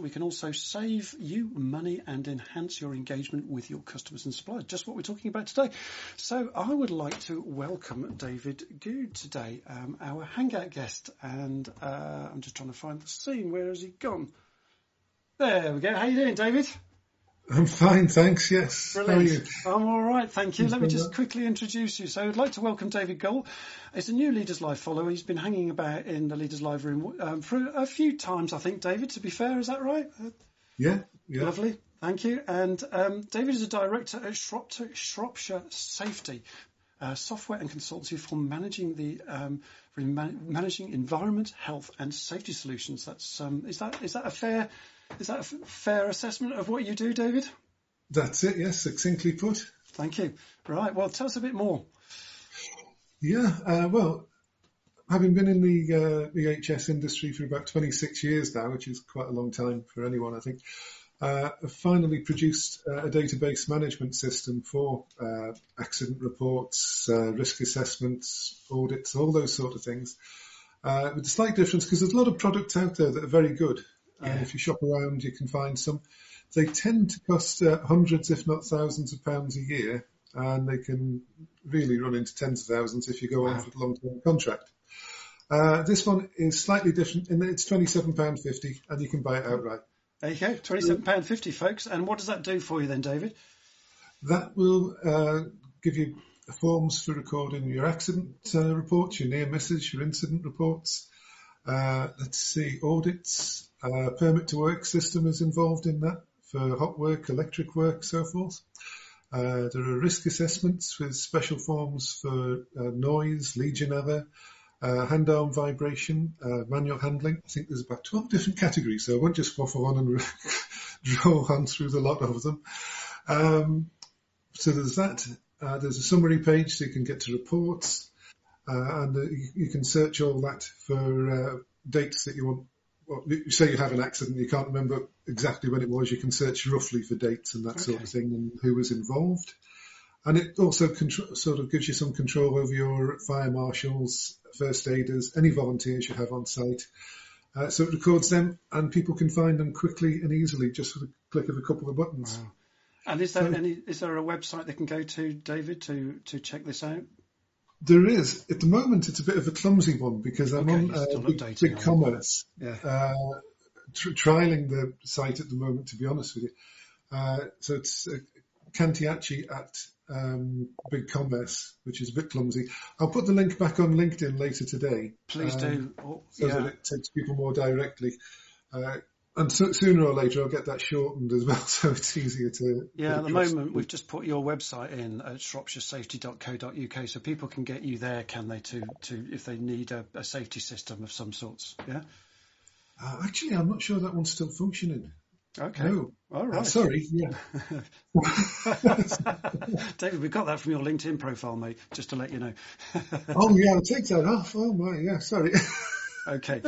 we can also save you money and enhance your engagement with your customers and suppliers. Just what we're talking about today. So I would like to welcome David Goode today, our Hangout guest. And I'm just trying to find the scene. Where has he gone? There we go. How are you doing, David? I'm fine, thanks, yes. Brilliant. How are you? I'm all right, thank you. Let me just quickly introduce you. So I'd like to welcome David Goode. He's a new Leaders Live follower. He's been hanging about in the Leaders Live room for a few times, I think, David, to be fair. Is that right? Yeah. Lovely, thank you. And David is a director at Shropshire Safety, software and consultancy for managing the managing environment, health and safety solutions. That's is that a fair assessment of what you do, David? That's it, yes, succinctly put. Thank you. Right, well, tell us a bit more. Yeah, well, having been in the EHS industry for about 26 years now, which is quite a long time for anyone, I think, I've finally produced a database management system for accident reports, risk assessments, audits, all those sort of things. With a slight difference, because there's a lot of products out there that are very good. Yeah. And if you shop around, you can find some. They tend to cost hundreds, if not thousands of pounds a year, and they can really run into tens of thousands if you go on for the long-term contract. This one is slightly different in that it's £27.50, and you can buy it outright. There you go, £27.50, folks. And what does that do for you then, David? That will give you forms for recording your accident reports, your near misses, your incident reports. Let's see, audits. Permit to work system is involved in that for hot work, electric work, so forth. There are risk assessments with special forms for noise, Legionella, hand-arm vibration, manual handling. I think there's about 12 different categories, so I won't just waffle on and draw on through the lot of them. So there's that. There's a summary page so you can get to reports, and you can search all that for dates that you want. Well, say you have an accident, you can't remember exactly when it was. You can search roughly for dates and that sort of thing and who was involved. And it also sort of gives you some control over your fire marshals, first aiders, any volunteers you have on site. So it records them and people can find them quickly and easily just with a click of a couple of buttons. Wow. And is there a website they can go to, David, to check this out? There is. At the moment, it's a bit of a clumsy one because I'm on BigCommerce, trialing the site at the moment, to be honest with you. So it's Cantiacci at Big Commerce, which is a bit clumsy. I'll put the link back on LinkedIn later today. Please do. Oh, yeah. So that it takes people more directly. And so, sooner or later, I'll get that shortened as well, so it's easier to... Yeah, at the moment, we've just put your website in at shropshiresafety.co.uk, so people can get you there, can they, to if they need a safety system of some sorts, yeah? Actually, I'm not sure that one's still functioning. Okay. No. All right. Sorry. Yeah. David, we got that from your LinkedIn profile, mate, just to let you know. Oh, yeah, I'll take that off. Oh, my, yeah, sorry. Okay.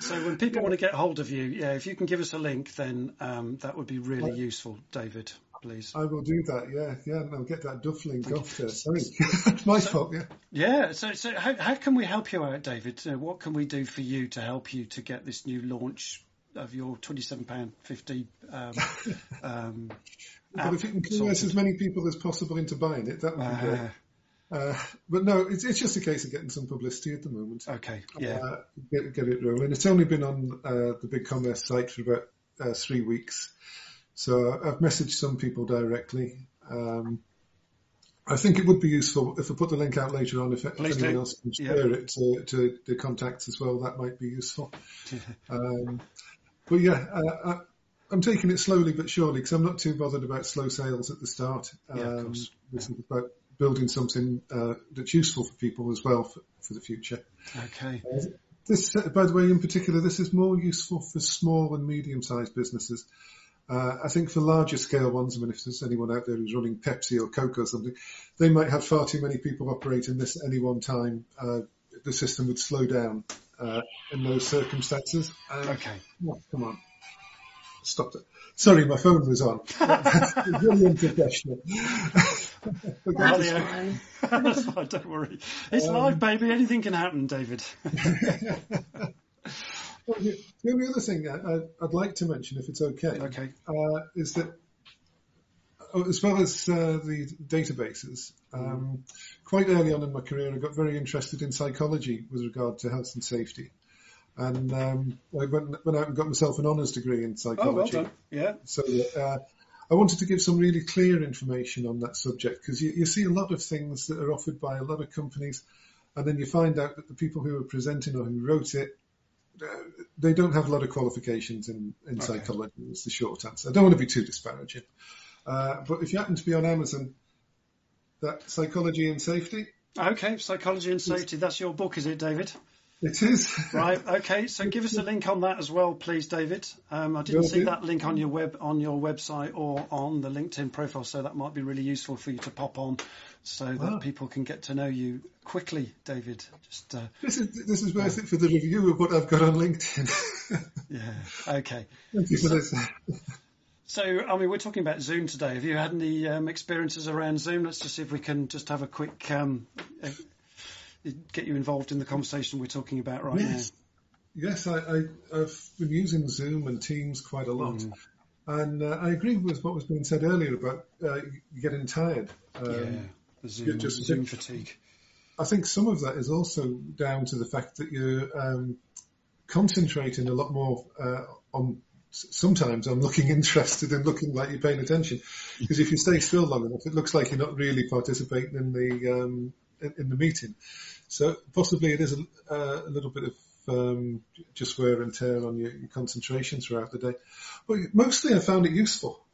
So when people want to get hold of you, yeah, if you can give us a link, then that would be really useful, David, please. I will do that, yeah, and I'll get that duff link off there. Sorry. My fault, yeah. Yeah, so how can we help you out, David? What can we do for you to help you to get this new launch of your £27.50 But if you can convince as many people as possible into buying it, that would be great. But no, it's just a case of getting some publicity at the moment. Okay, yeah. Get it rolling. It's only been on the Big Commerce site for about 3 weeks. So I've messaged some people directly. I think it would be useful if I put the link out later on, if anyone else can share it to the contacts as well, that might be useful. But yeah, I'm taking it slowly but surely, because I'm not too bothered about slow sales at the start. Of course. This is about building something that's useful for people as well for the future. Okay. This, by the way, in particular, this is more useful for small and medium-sized businesses. I think for larger scale ones, I mean, if there's anyone out there who's running Pepsi or Coke or something, they might have far too many people operating this at any one time. The system would slow down in those circumstances. Okay. Oh, come on. Stop it. Sorry, my phone was on. That's really unprofessional. That's fine, don't worry. It's live, baby. Anything can happen, David. Well, the only other thing I'd like to mention, if it's okay. Is that as well as the databases, quite early on in my career, I got very interested in psychology with regard to health and safety. And I went out and got myself an honours degree in psychology. Oh, well done. Yeah. So I wanted to give some really clear information on that subject, because you see a lot of things that are offered by a lot of companies, and then you find out that the people who are presenting or who wrote it, they don't have a lot of qualifications in psychology, is the short answer. I don't want to be too disparaging. But if you happen to be on Amazon, that Psychology and Safety. Okay, Psychology and Safety. That's your book, is it, David? It is. Right, okay. So give us a link on that as well, please, David. I didn't see that link on your website or on the LinkedIn profile, so that might be really useful for you to pop on so that people can get to know you quickly, David. Just This is worth it for the review of what I've got on LinkedIn. Yeah, okay. Thank you for this. So, I mean, we're talking about Zoom today. Have you had any experiences around Zoom? Let's just see if we can just have a quick... get you involved in the conversation we're talking about right now. Yes, I've been using Zoom and Teams quite a lot. And I agree with what was being said earlier about getting tired. The Zoom fatigue. I think some of that is also down to the fact that you're concentrating a lot more on... Sometimes I'm looking interested and looking like you're paying attention. Because if you stay still long enough, it looks like you're not really participating in the meeting. So possibly it is a little bit of just wear and tear on your concentration throughout the day. But mostly I found it useful.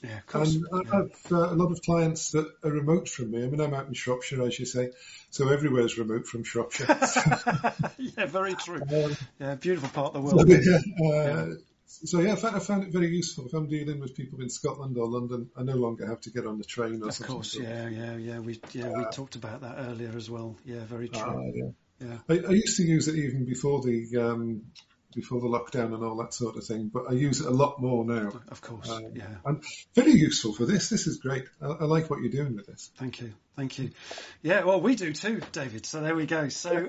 Yeah, of course. And I have a lot of clients that are remote from me. I mean, I'm out in Shropshire, as you say, so everywhere's remote from Shropshire. Yeah, very true. Yeah, beautiful part of the world. So yeah, I found it very useful. If I'm dealing with people in Scotland or London, I no longer have to get on the train. We talked about that earlier as well. Yeah, very true. I used to use it even before the lockdown and all that sort of thing, but I use it a lot more now. Of course, And very useful for this. This is great. I like what you're doing with this. Thank you. Yeah, well, we do too, David. So there we go. So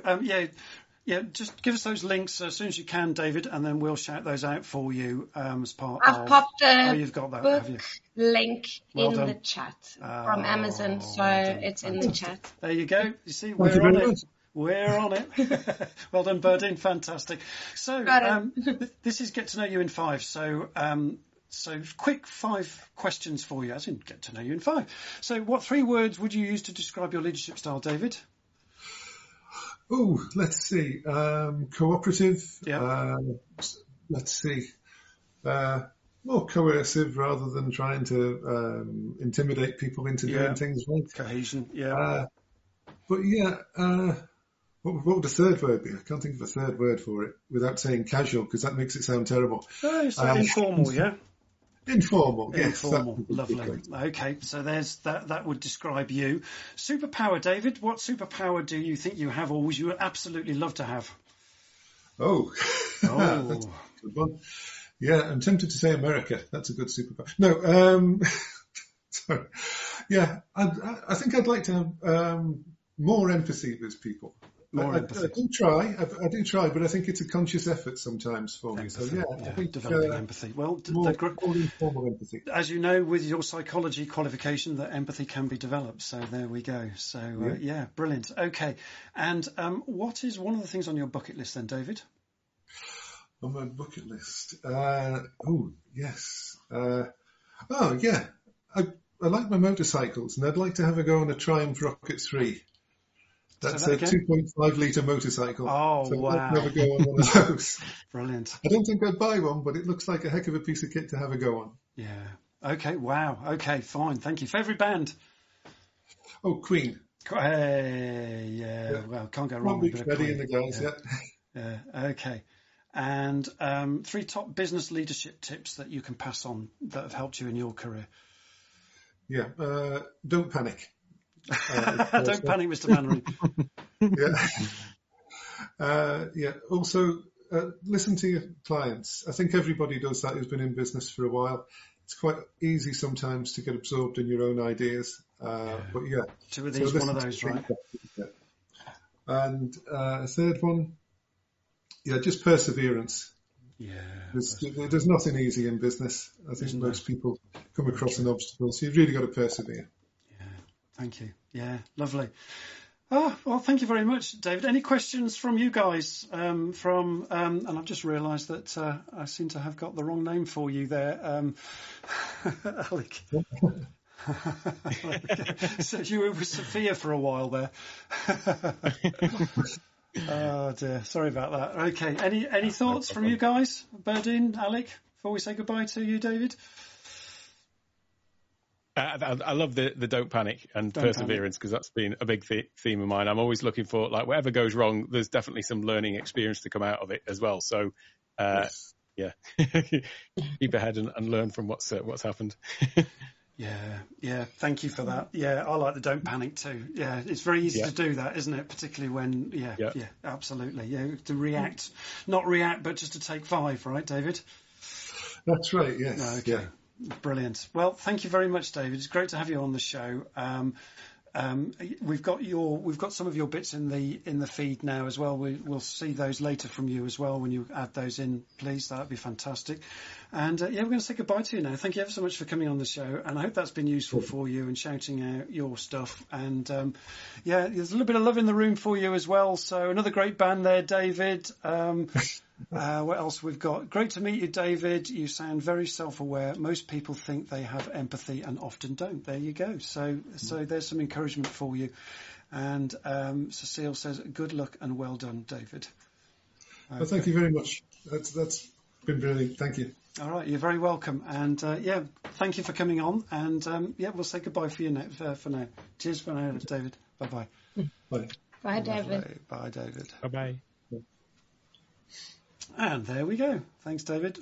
Yeah, just give us those links as soon as you can, David, and then we'll shout those out for you as part of... I've popped the link in the chat from Amazon, so it's in the chat. There you go. You see, we're on it. We're on it. Well done, Berdine. Fantastic. So this is Get to Know You in 5. So So quick 5 questions for you, as in get to know you in 5. So what 3 words would you use to describe your leadership style, David? Oh, let's see. Cooperative. Yeah. Let's see. More coercive rather than trying to intimidate people into doing things. Right? Cohesion, yeah. But yeah, what would a 3rd word be? I can't think of a 3rd word for it without saying casual, because that makes it sound terrible. Oh, it's informal, yeah? Informal, yes. Informal, lovely. Okay, so there's that. That would describe you. Superpower, David. What superpower do you think you have, or would you absolutely love to have? Oh. That's a good one. Yeah, I'm tempted to say America. That's a good superpower. No, sorry. Yeah, I think I'd like to have more empathy with people. More empathy. I do try, but I think it's a conscious effort sometimes for me. Empathy. So I think developing empathy. Well, more informal empathy. As you know, with your psychology qualification, that empathy can be developed. So there we go. So brilliant. Okay, and what is one of the things on your bucket list then, David? On my bucket list. I like my motorcycles, and I'd like to have a go on a Triumph Rocket 3. That's a 2.5 litre motorcycle. Oh, so wow. I'd like to have a go on one of those. Brilliant. I don't think I'd buy one, but it looks like a heck of a piece of kit to have a go on. Yeah. Okay, wow. Okay, fine. Thank you. Favourite band? Oh, Queen. Well, can't go wrong with Queen. And the guys, okay. And 3 top business leadership tips that you can pass on that have helped you in your career. Yeah, don't panic. Don't panic, Mr. Mannery. Also, listen to your clients. I think everybody does that who's been in business for a while. It's quite easy sometimes to get absorbed in your own ideas. But yeah. 2 of these, so 1 of those, right? And a 3rd one. Yeah, just perseverance. Yeah. There's nothing easy in business. I think most people come across an obstacle, so you've really got to persevere. Yeah, thank you. Yeah, lovely. Oh, well, thank you very much, David. Any questions from you guys? And I've just realised that I seem to have got the wrong name for you there, Alec. So you were with Sophia for a while there. Oh dear, sorry about that. Okay, any thoughts from you guys, Berdin, Alec, before we say goodbye to you, David? I love the don't panic and perseverance, because that's been a big theme of mine. I'm always looking for, like, whatever goes wrong, there's definitely some learning experience to come out of it as well. So, keep ahead and learn from what's happened. Yeah. Thank you for that. Yeah, I like the don't panic too. Yeah, it's very easy to do that, isn't it? Particularly when, absolutely. Yeah, to react, not react, but just to take 5, right, David? That's right. Yes. Okay. Yeah. Brilliant. Well, thank you very much, David. It's great to have you on the show. We've got some of your bits in the feed now as well. We'll see those later from you as well when you add those in, please. That'd be fantastic. And we're going to say goodbye to you now. Thank you ever so much for coming on the show, and I hope that's been useful for you and shouting out your stuff. And there's a little bit of love in the room for you as well. So another great band there, David. What else we've got? Great to meet you, David. You sound very self-aware. Most people think they have empathy and often don't. There you go. So there's some encouragement for you. And Cecile says, good luck and well done, David. Okay. Well, thank you very much. That's been brilliant. Thank you. All right. You're very welcome. And thank you for coming on. And we'll say goodbye for you for now. Cheers for now, David. Bye-bye. Bye. Bye, David. Bye, David. Bye-bye. And there we go. Thanks, David.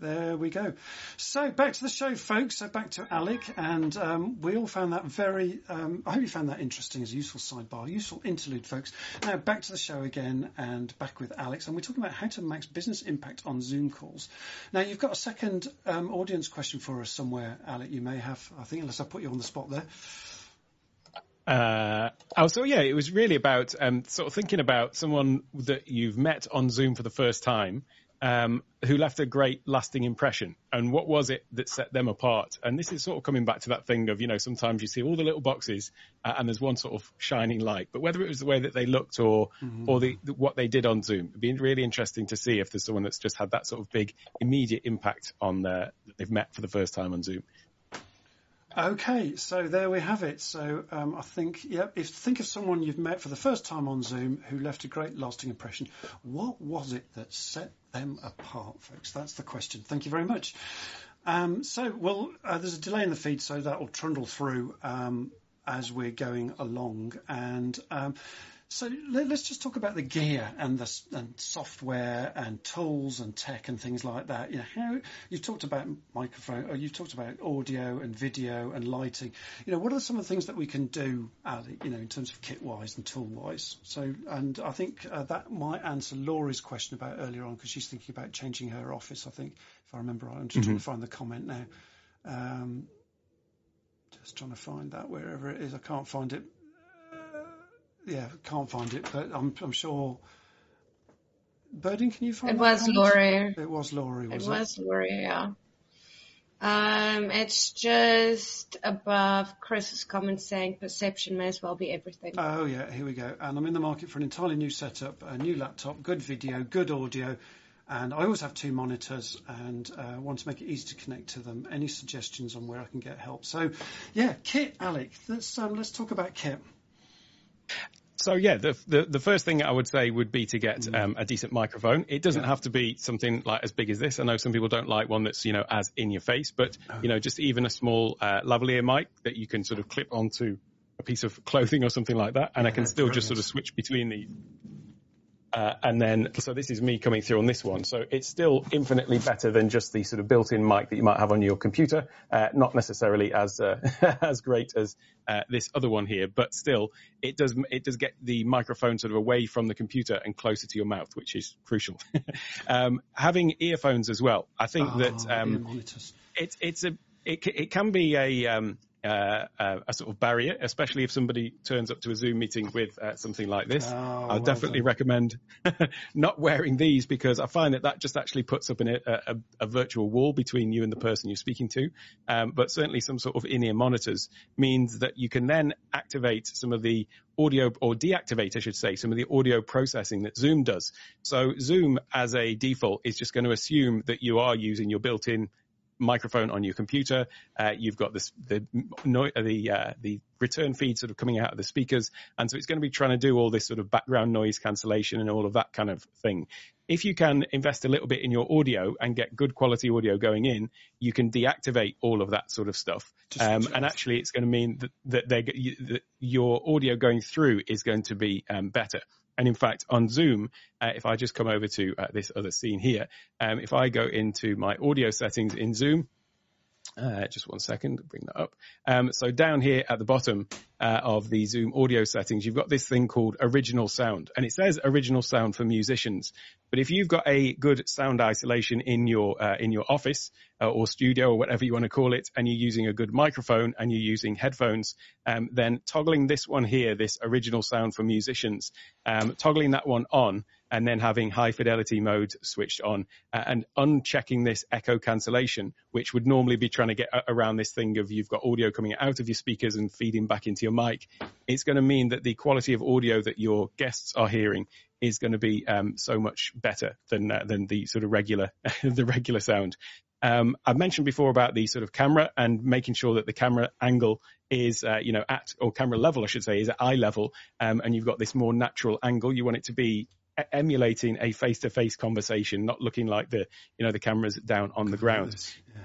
There we go. So back to the show, folks. So back to Alec, and we all found that very. I hope you found that interesting as a useful sidebar, useful interlude, folks. Now back to the show again, and back with Alex, and we're talking about how to max business impact on Zoom calls. Now you've got a second audience question for us somewhere, Alec. You may have, I think, unless I put you on the spot there. It was really about sort of thinking about someone that you've met on Zoom for the first time who left a great lasting impression. And what was it that set them apart? And this is sort of coming back to that thing of, you know, sometimes you see all the little boxes and there's one sort of shining light. But whether it was the way that they looked or what they did on Zoom, it'd be really interesting to see if there's someone that's just had that sort of big immediate impact on their, that they've met for the first time on Zoom. Okay, so there we have it. So I think, think of someone you've met for the first time on Zoom who left a great lasting impression. What was it that set them apart, folks? That's the question. Thank you very much. There's a delay in the feed, so that will trundle through as we're going along. And let's just talk about the gear and the software and tools and tech and things like that. You know, how you've talked about microphone, or you've talked about audio and video and lighting. You know, what are some of the things that we can do, Ali? You know, in terms of kit wise and tool wise. So, and I think that might answer Laurie's question about earlier on, because she's thinking about changing her office. I think, if I remember right, I'm just trying to find the comment now. Just trying to find that wherever it is. I can't find it. Yeah, can't find it, but I'm sure. Birding, can you find it? Was Laurie. It was Laurie, wasn't it? It was Laurie, yeah. It's just above Chris's comment saying perception may as well be everything. Oh, yeah, here we go. And I'm in the market for an entirely new setup, a new laptop, good video, good audio. And I always have two monitors and want to make it easy to connect to them. Any suggestions on where I can get help? So, yeah, kit, Alec. Let's talk about kit. So, yeah, the first thing I would say would be to get a decent microphone. It doesn't have to be something like as big as this. I know some people don't like one that's, you know, as in your face, but, you know, just even a small lavalier mic that you can sort of clip onto a piece of clothing or something like that. And I can still just sort of switch between these. And then, so this is me coming through on this one. So it's still infinitely better than just the sort of built-in mic that you might have on your computer. Not necessarily as as great as this other one here, but still, it does get the microphone sort of away from the computer and closer to your mouth, which is crucial. Having earphones as well, I think that it can be a sort of barrier, especially if somebody turns up to a Zoom meeting with something like this. I'll definitely recommend not wearing these, because I find that just actually puts up a virtual wall between you and the person you're speaking to. But certainly some sort of in-ear monitors means that you can then activate some of the audio, or deactivate, I should say, some of the audio processing that Zoom does. So Zoom as a default is just going to assume that you are using your built-in microphone on your computer. You've got this the return feed sort of coming out of the speakers, and so it's going to be trying to do all this sort of background noise cancellation and all of that kind of thing. If you can invest a little bit in your audio and get good quality audio going in, you can deactivate all of that sort of stuff. And actually, it's going to mean that your audio going through is going to be better. And in fact, on Zoom, if I just come over to this other scene here, if I go into my audio settings in Zoom, just one second, bring that up. So down here at the bottom of the Zoom audio settings, you've got this thing called original sound, and it says original sound for musicians. But if you've got a good sound isolation in your office or studio or whatever you want to call it, and you're using a good microphone and you're using headphones, then toggling this one here, this original sound for musicians, toggling that one on, and then having high fidelity mode switched on, and unchecking this echo cancellation, which would normally be trying to get around this thing of you've got audio coming out of your speakers and feeding back into your mic. It's going to mean that the quality of audio that your guests are hearing is going to be so much better than the sort of regular the regular sound. I've mentioned before about the sort of camera and making sure that the camera angle is, at, or camera level, I should say, is at eye level, and you've got this more natural angle. You want it to be emulating a face-to-face conversation, not looking like the camera's down on the ground. Yeah.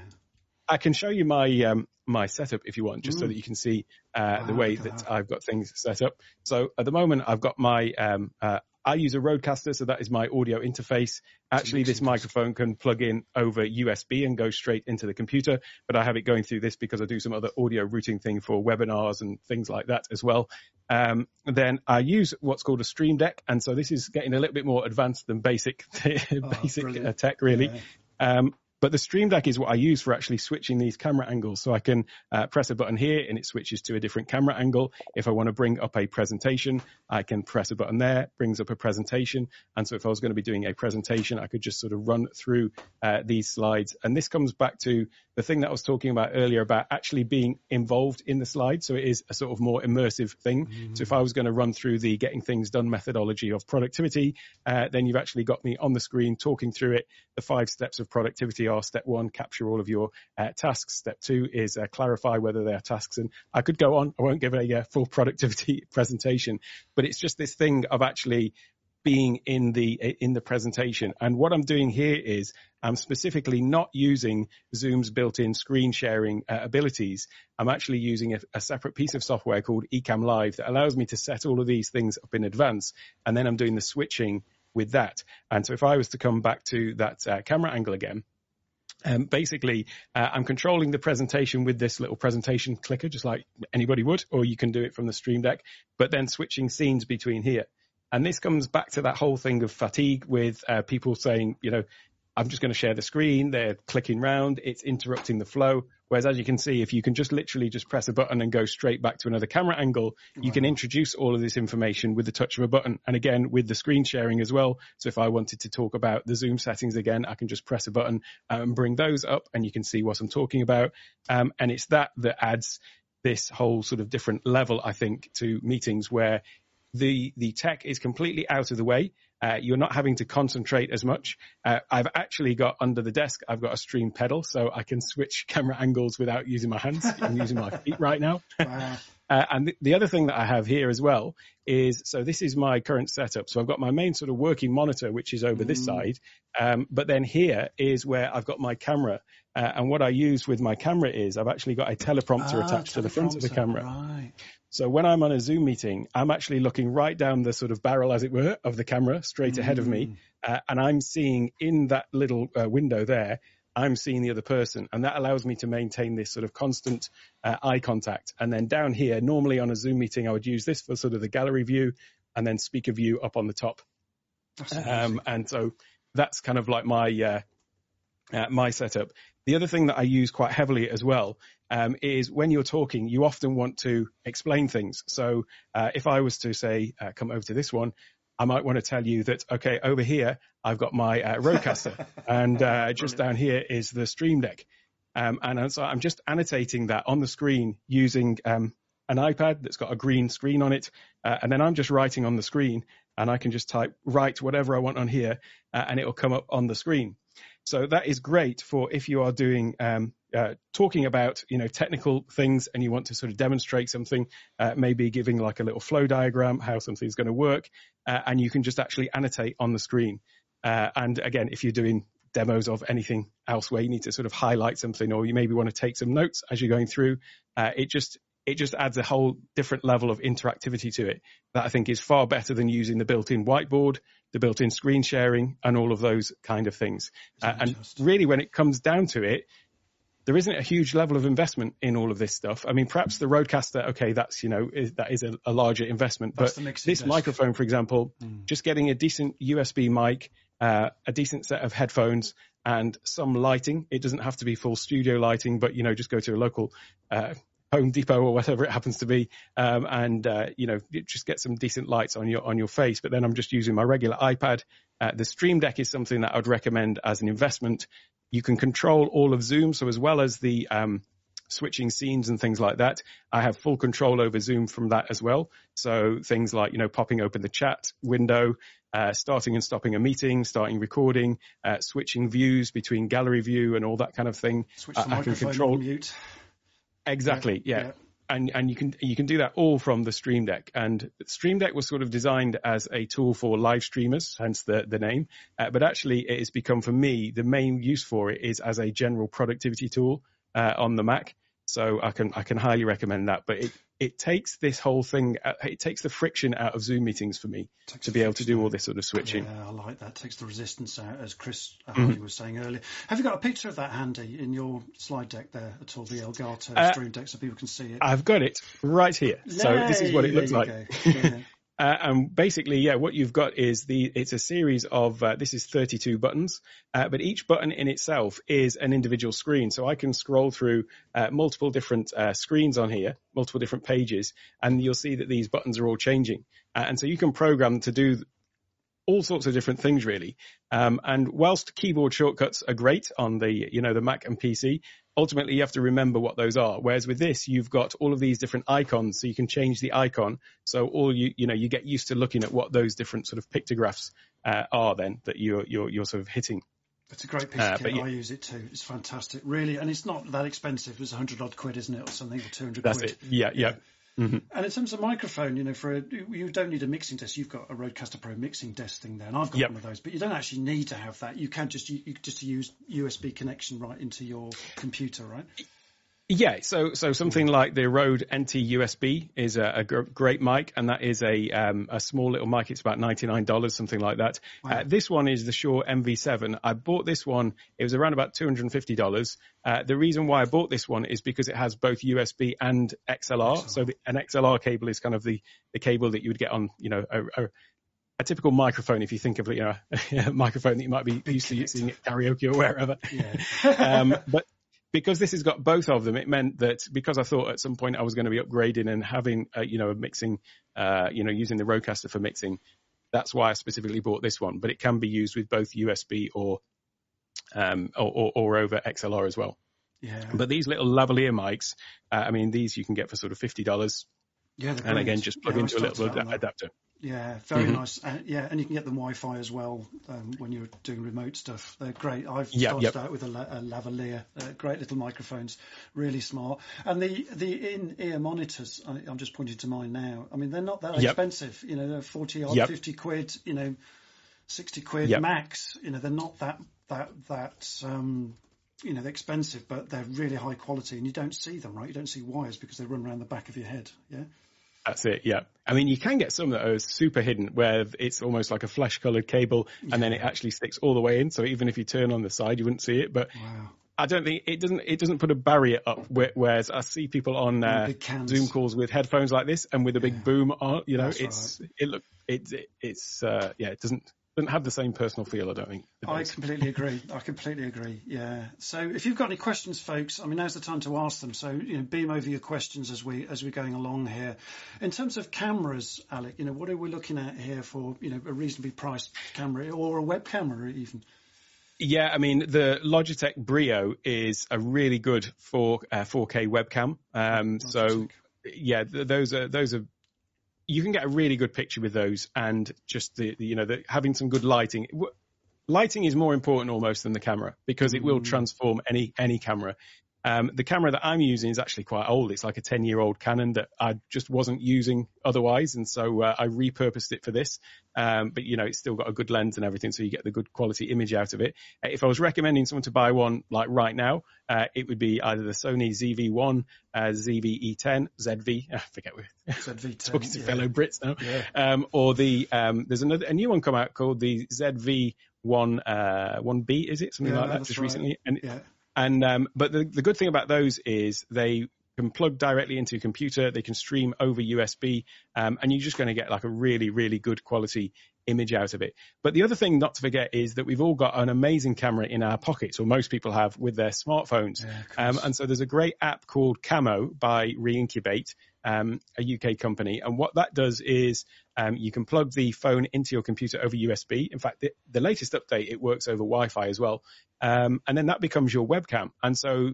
I can show you my my setup if you want, just so that you can see the way that I've got things set up. So at the moment, I've got my I use a Rodecaster, so that is my audio interface. Actually, this microphone can plug in over USB and go straight into the computer, but I have it going through this because I do some other audio routing thing for webinars and things like that as well. Then I use what's called a Stream Deck, and so this is getting a little bit more advanced than basic tech, really. Yeah. But the Stream Deck is what I use for actually switching these camera angles. So I can press a button here and it switches to a different camera angle. If I want to bring up a presentation, I can press a button there, brings up a presentation. And so if I was going to be doing a presentation, I could just sort of run through these slides. And this comes back to the thing that I was talking about earlier about actually being involved in the slide. So it is a sort of more immersive thing. Mm-hmm. So if I was going to run through the getting things done methodology of productivity, then you've actually got me on the screen talking through it. The 5 steps of productivity are: step 1, capture all of your tasks. Step 2 is clarify whether they are tasks. And I could go on. I won't give a full productivity presentation, but it's just this thing of actually being in the presentation. And what I'm doing here is I'm specifically not using Zoom's built-in screen sharing abilities. I'm actually using a separate piece of software called Ecamm Live that allows me to set all of these things up in advance. And then I'm doing the switching with that. And so if I was to come back to that camera angle again, basically, I'm controlling the presentation with this little presentation clicker, just like anybody would, or you can do it from the Stream Deck, but then switching scenes between here. And this comes back to that whole thing of fatigue with people saying, you know, I'm just going to share the screen. They're clicking round. It's interrupting the flow. Whereas, as you can see, if you can just literally just press a button and go straight back to another camera angle, you can introduce all of this information with the touch of a button. And again, with the screen sharing as well. So if I wanted to talk about the Zoom settings again, I can just press a button and bring those up and you can see what I'm talking about. And it's that adds this whole sort of different level, I think, to meetings where the tech is completely out of the way. You're not having to concentrate as much. I've actually got under the desk, I've got a stream pedal, so I can switch camera angles without using my hands. I'm using my feet right now. Wow. And the other thing that I have here as well is, so this is my current setup. So I've got my main sort of working monitor, which is over this side. But then here is where I've got my camera. And what I use with my camera is I've actually got a teleprompter attached to the front of the camera. Right. So when I'm on a Zoom meeting, I'm actually looking right down the sort of barrel, as it were, of the camera straight ahead of me. And I'm seeing in that little window there, I'm seeing the other person. And that allows me to maintain this sort of constant eye contact. And then down here, normally on a Zoom meeting, I would use this for sort of the gallery view and then speaker view up on the top. And so that's kind of like my my setup. The other thing that I use quite heavily as well is when you're talking, you often want to explain things. So if I was to say, come over to this one, I might want to tell you that, okay, over here, I've got my Rodecaster and just down here is the Stream Deck. And so I'm just annotating that on the screen using an iPad that's got a green screen on it. And then I'm just writing on the screen and I can just type, write whatever I want on here and it will come up on the screen. So that is great for if you are doing talking about, you know, technical things and you want to sort of demonstrate something, maybe giving like a little flow diagram, how something's going to work, and you can just actually annotate on the screen. And again, if you're doing demos of anything else where you need to sort of highlight something or you maybe want to take some notes as you're going through, it just adds a whole different level of interactivity to it that I think is far better than using the built-in whiteboard, the built-in screen sharing, and all of those kind of things. And really, when it comes down to it, there isn't a huge level of investment in all of this stuff. I mean, perhaps the Rodecaster, okay, that's, you know, that is a larger investment. That's but this desk. Microphone, for example, just getting a decent USB mic, a decent set of headphones, and some lighting. It doesn't have to be full studio lighting, but, you know, just go to a local Home Depot or whatever it happens to be, and you know, just get some decent lights on your face. But then I'm just using my regular iPad. The Stream Deck is something that I'd recommend as an investment. You can control all of Zoom, so as well as the switching scenes and things like that, I have full control over Zoom from that as well. So things like, you know, popping open the chat window, starting and stopping a meeting, starting recording, switching views between gallery view and all that kind of thing. Switch the microphone, I can control mute. Exactly. Yeah. And you can do that all from the Stream Deck. And Stream Deck was sort of designed as a tool for live streamers, hence the name. But actually, it has become, for me, the main use for it is as a general productivity tool on the Mac. So I can highly recommend that. But it takes this whole thing, it takes the friction out of Zoom meetings for me to be able to do all this sort of switching. Yeah, I like that. It takes the resistance out, as Chris was saying earlier. Have you got a picture of that handy in your slide deck there at all, the Elgato Stream Deck, so people can see it? I've got it right here. So this is what it looks like. And basically, yeah, what you've got is it's a series of, this is 32 buttons, but each button in itself is an individual screen. So I can scroll through multiple different screens on here, multiple different pages, and you'll see that these buttons are all changing. And so you can program to do all sorts of different things, really. And whilst keyboard shortcuts are great on the Mac and PC, ultimately you have to remember what those are. Whereas with this, you've got all of these different icons, so you can change the icon. So all you get used to looking at what those different sort of pictographs are then that you're sort of hitting. It's a great piece of kit. Yeah. I use it too. It's fantastic, really, and it's not that expensive. It's 100 odd quid, isn't it, or something, or 200 quid. That's it. Yeah. Mm-hmm. And in terms of microphone, you don't need a mixing desk. You've got a Rodecaster Pro mixing desk thing there, and I've got one of those. But you don't actually need to have that. You can just use USB connection right into your computer, right? Yeah. So something like the Rode NT USB is a great mic, and that is a small little mic. It's about $99, something like that. Wow. This one is the Shure MV7. I bought this one. It was around about $250. The reason why I bought this one is because it has both USB and XLR. Excellent. So an XLR cable is kind of the cable that you would get on, a typical microphone, if you think of a microphone that you might be used to seeing at karaoke or wherever. Yeah. But because this has got both of them, it meant that because I thought at some point I was going to be upgrading and having, a mixing, using the Rodecaster for mixing, that's why I specifically bought this one. But it can be used with both USB or over XLR as well. Yeah. But these little lavalier mics, these you can get for sort of $50. Yeah. And again, just plug into a little adapter. Yeah, very nice. And you can get them Wi-Fi as well when you're doing remote stuff. They're great. I've started out with a lavalier, great little microphones, really smart. And the in-ear monitors, I'm just pointing to mine now. I mean, they're not that expensive. They're 40 odd, 50 quid, 60 quid max. They're not that they're expensive, but they're really high quality, and you don't see them, right? You don't see wires because they run around the back of your head. Yeah. That's it. Yeah. I mean, you can get some that are super hidden where it's almost like a flesh colored cable and then it actually sticks all the way in. So even if you turn on the side, you wouldn't see it. But I don't think it doesn't put a barrier up. Whereas I see people on Zoom calls with headphones like this and with a big boom on, it doesn't have the same personal feel, I don't think. I completely agree. Yeah. So if you've got any questions, folks, now's the time to ask them. So, beam over your questions as we're going along here. In terms of cameras, Alec, what are we looking at here for, a reasonably priced camera or a web camera even? Yeah. The Logitech Brio is a really good 4K webcam. So yeah, those are, you can get a really good picture with those, and just having some good lighting. Lighting is more important almost than the camera because it will transform any camera. The camera that I'm using is actually quite old. It's like a 10-year-old Canon that I just wasn't using otherwise. And so I repurposed it for this. But, it's still got a good lens and everything. So you get the good quality image out of it. If I was recommending someone to buy one like right now, it would be either the Sony ZV-1, ZV-E10, ZV. I forget we're talking to fellow Brits now. Yeah. Or there's a new one come out called the ZV-1, 1B, is it? Something like that just recently. And but the good thing about those is they can plug directly into your computer. They can stream over USB, and you're just going to get like a really, really good quality image out of it. But the other thing not to forget is that we've all got an amazing camera in our pockets, or most people have with their smartphones. Yeah, and so there's a great app called Camo by Reincubate, a UK company. And what that does is you can plug the phone into your computer over USB. In fact, the latest update, it works over Wi-Fi as well. And then that becomes your webcam. And so,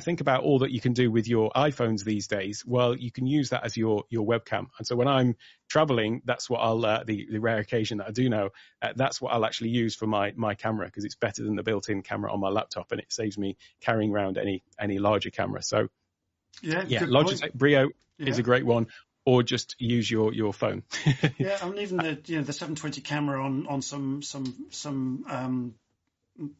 think about all that you can do with your iPhones these days. Well, you can use that as your webcam. And so when I'm traveling, that's what I'll, the rare occasion that I do now, that's what I'll actually use for my camera, because it's better than the built-in camera on my laptop, and it saves me carrying around any larger camera. So yeah Logitech Brio is a great one. Or just use your phone. Yeah, I mean, even the 720 camera on some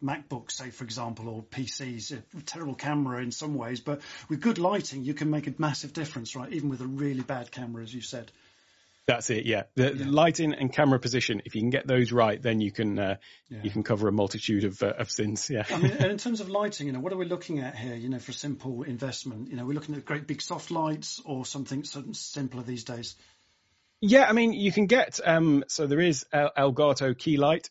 MacBooks, say, for example, or PCs, a terrible camera in some ways, but with good lighting, you can make a massive difference, right? Even with a really bad camera, as you said. That's it. Yeah, the lighting and camera position. If you can get those right, then you can you can cover a multitude of sins. Yeah. And in terms of lighting, what are we looking at here? For a simple investment, we're looking at great big soft lights or something simpler these days. Yeah, I mean, you can get, so there is Elgato Key Light.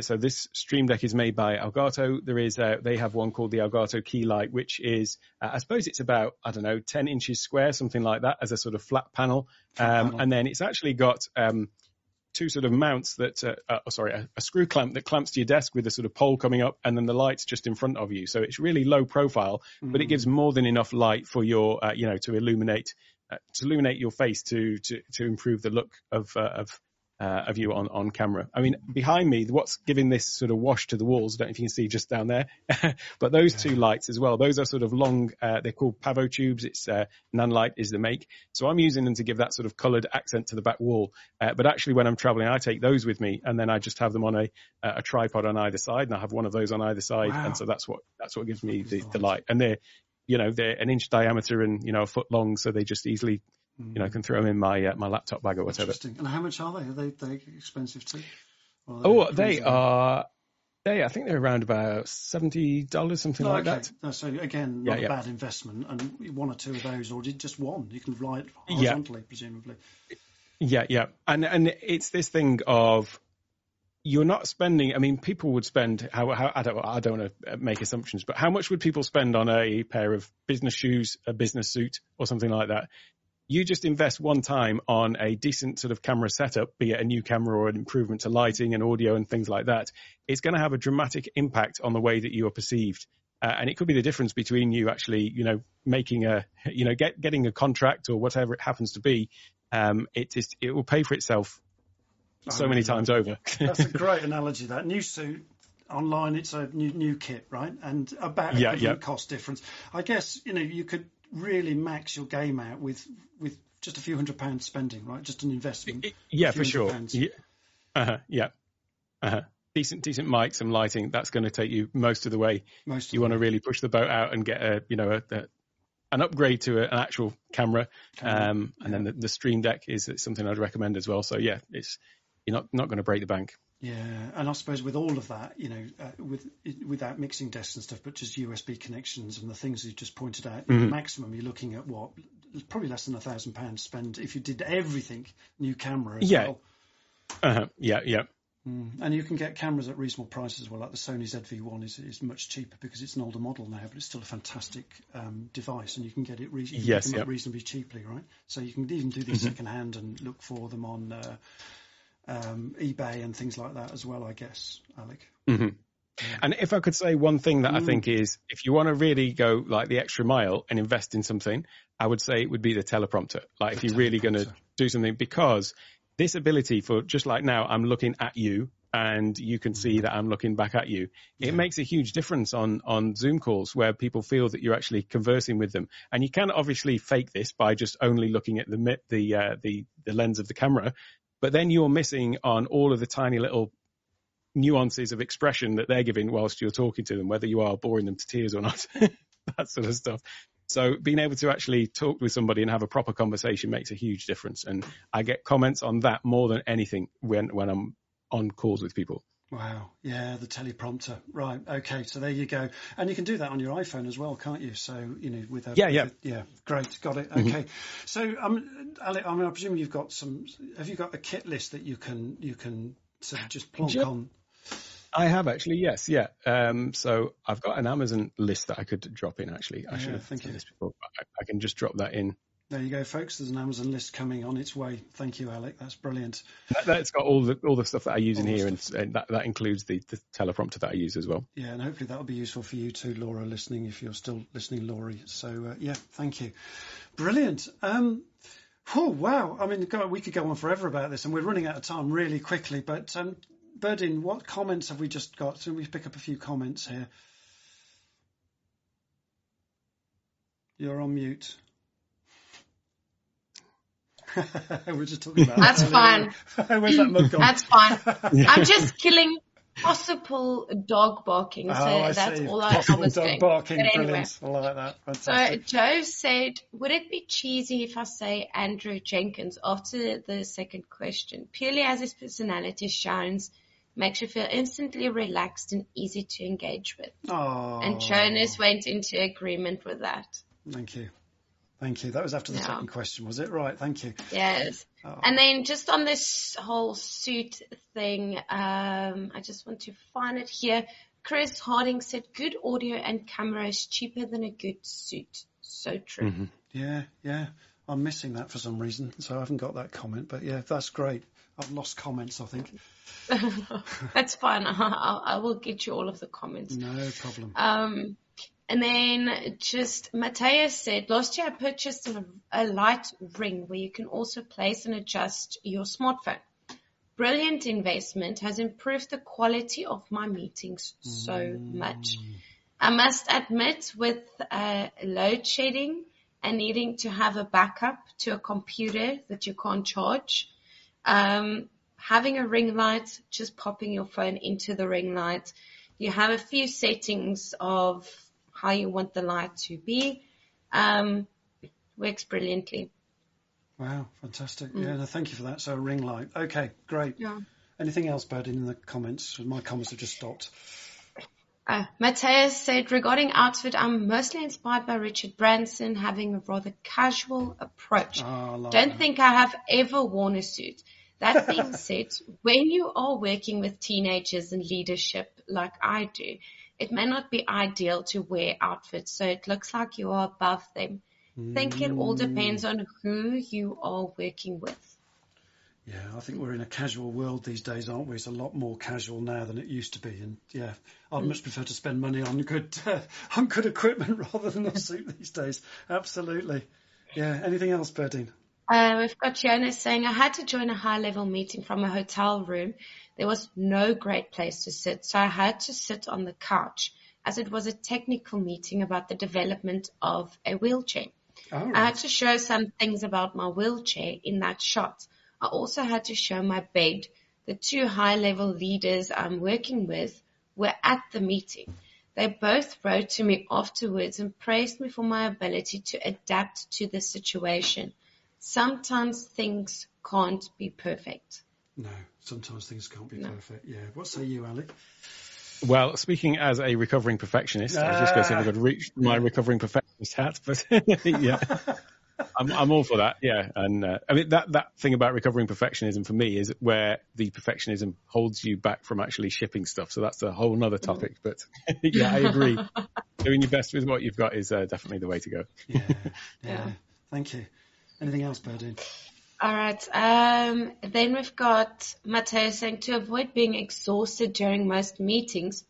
So this Stream Deck is made by Elgato. There is, they have one called the Elgato Key Light, which is, I suppose it's about, 10 inches square, something like that, as a sort of flat panel. And then it's actually got two sort of mounts that, a screw clamp that clamps to your desk with a sort of pole coming up, and then the light's just in front of you. So it's really low profile, but it gives more than enough light for your, to illuminate your face to improve the look of you on camera. I mean, behind me, what's giving this sort of wash to the walls, I don't know if you can see just down there, but those two lights as well, those are sort of long, they're called Pavo tubes. It's Nanlite is the make. So I'm using them to give that sort of coloured accent to the back wall. But actually when I'm travelling, I take those with me, and then I just have them on a tripod on either side, and I have one of those on either side. Wow. And so that's what gives me the light. And they're, they're an inch diameter and, a foot long, so they just easily, can throw them in my my laptop bag or whatever. Interesting. And how much are they? Are they expensive too? I think they're around about $70, something like that. So again, not a bad investment. And one or two of those, or just one, you can fly it horizontally, presumably. Yeah. And it's this thing of, you're not spending. I mean, people would spend. How I don't want to make assumptions, but how much would people spend on a pair of business shoes, a business suit, or something like that? You just invest one time on a decent sort of camera setup, be it a new camera or an improvement to lighting and audio and things like that. It's going to have a dramatic impact on the way that you are perceived, and it could be the difference between you actually, making a, getting a contract or whatever it happens to be. It will pay for itself. So many times over. That's a great analogy. That new suit online, it's a new kit, right? And about a cost difference. I guess you could really max your game out with just a few £100 spending, right? Just an investment. For sure. Yeah. Decent mic, some lighting. That's going to take you most of the way. You want to really push the boat out and get an upgrade to an actual camera, and then the Stream Deck is something I'd recommend as well. So you're not going to break the bank. Yeah, and I suppose with all of that, without mixing desks and stuff, but just USB connections and the things you just pointed out, the maximum you're looking at probably less than £1,000 spend if you did everything, new camera as well. And you can get cameras at reasonable prices as well, like the Sony ZV-E10 is much cheaper because it's an older model now, but it's still a fantastic device, and you can get it reasonably cheaply, right? So you can even do these secondhand and look for them on eBay and things like that as well, I guess, Alec. And if I could say one thing that I think is, if you want to really go like the extra mile and invest in something, I would say it would be the teleprompter. Like if you're really going to do something, because this ability for just like now, I'm looking at you and you can see that I'm looking back at you. It makes a huge difference on Zoom calls where people feel that you're actually conversing with them. And you can obviously fake this by just only looking at the lens of the camera, but then you're missing on all of the tiny little nuances of expression that they're giving whilst you're talking to them, whether you are boring them to tears or not, that sort of stuff. So being able to actually talk with somebody and have a proper conversation makes a huge difference. And I get comments on that more than anything when I'm on calls with people. Wow. Yeah, the teleprompter. Right. Okay. So there you go. And you can do that on your iPhone as well, can't you? So, with a... Yeah. Great. Got it. Okay. So, Alec, I presume you've got some... Have you got a kit list that you can sort of just plonk on? I have actually, yes. Yeah. So I've got an Amazon list that I could drop in, actually. I should have said this before, but I can just drop that in. There you go, folks. There's an Amazon list coming on its way. Thank you, Alec. That's brilliant. That's got all the stuff that I use in here, and that includes the teleprompter that I use as well. Yeah, and hopefully that'll be useful for you too, Laura, listening, if you're still listening, Laurie. So, thank you. Brilliant. Oh, wow. I mean, God, we could go on forever about this, and we're running out of time really quickly. But, Berdin, what comments have we just got? So we pick up a few comments here. You're on mute. We're just talking about that's fine. Where's that mug gone? That's fine. I'm just killing possible dog barking, so that's all I was doing. Possible dog barking, anyway. Brilliant. I like that. Fantastic. So Joe said, "Would it be cheesy if I say Andrew Jenkins after the second question? Purely as his personality shines, makes you feel instantly relaxed and easy to engage with." Oh. And Jonas went into agreement with that. Thank you. Thank you. That was after the second question, was it? Right. Thank you. Yes. Oh. And then just on this whole suit thing, I just want to find it here. Chris Harding said, good audio and camera is cheaper than a good suit. So true. Mm-hmm. Yeah. Yeah. I'm missing that for some reason. So I haven't got that comment, but yeah, that's great. I've lost comments, I think. That's fine. I will get you all of the comments. No problem. And then just Matthias said, last year I purchased a light ring where you can also place and adjust your smartphone. Brilliant investment, has improved the quality of my meetings so much. I must admit, with load shedding and needing to have a backup to a computer that you can't charge, having a ring light, just popping your phone into the ring light, you have a few settings of how you want the light to be. Works brilliantly. Wow, fantastic. Yeah, no, thank you for that. So ring light. Okay, great. Yeah. Anything else, Bert, in the comments? My comments have just stopped. Matthias said, regarding outfit, I'm mostly inspired by Richard Branson, having a rather casual approach. Oh, like Don't think I have ever worn a suit. That being said, when you are working with teenagers and leadership like I do, it may not be ideal to wear outfits, so it looks like you are above them. I think it all depends on who you are working with. Yeah, I think we're in a casual world these days, aren't we? It's a lot more casual now than it used to be. And yeah, I'd much prefer to spend money on good equipment rather than a suit these days. Absolutely. Yeah, anything else, Berdine? We've got Fiona saying, I had to join a high-level meeting from a hotel room. There was no great place to sit, so I had to sit on the couch, as it was a technical meeting about the development of a wheelchair. Oh. I had to show some things about my wheelchair in that shot. I also had to show my bed. The two high-level leaders I'm working with were at the meeting. They both wrote to me afterwards and praised me for my ability to adapt to the situation. Sometimes things can't be perfect. No, sometimes things can't be perfect. Yeah. What say you, Alec? Well, speaking as a recovering perfectionist, I was just going to say I could reach my recovering perfectionist hat, but yeah, I'm all for that. Yeah. And I mean, that thing about recovering perfectionism for me is where the perfectionism holds you back from actually shipping stuff. So that's a whole nother topic, but yeah, I agree. Doing your best with what you've got is definitely the way to go. Yeah. Yeah. Thank you. Anything else, Berdine? All right. Then we've got Matteo saying, to avoid being exhausted during most meetings,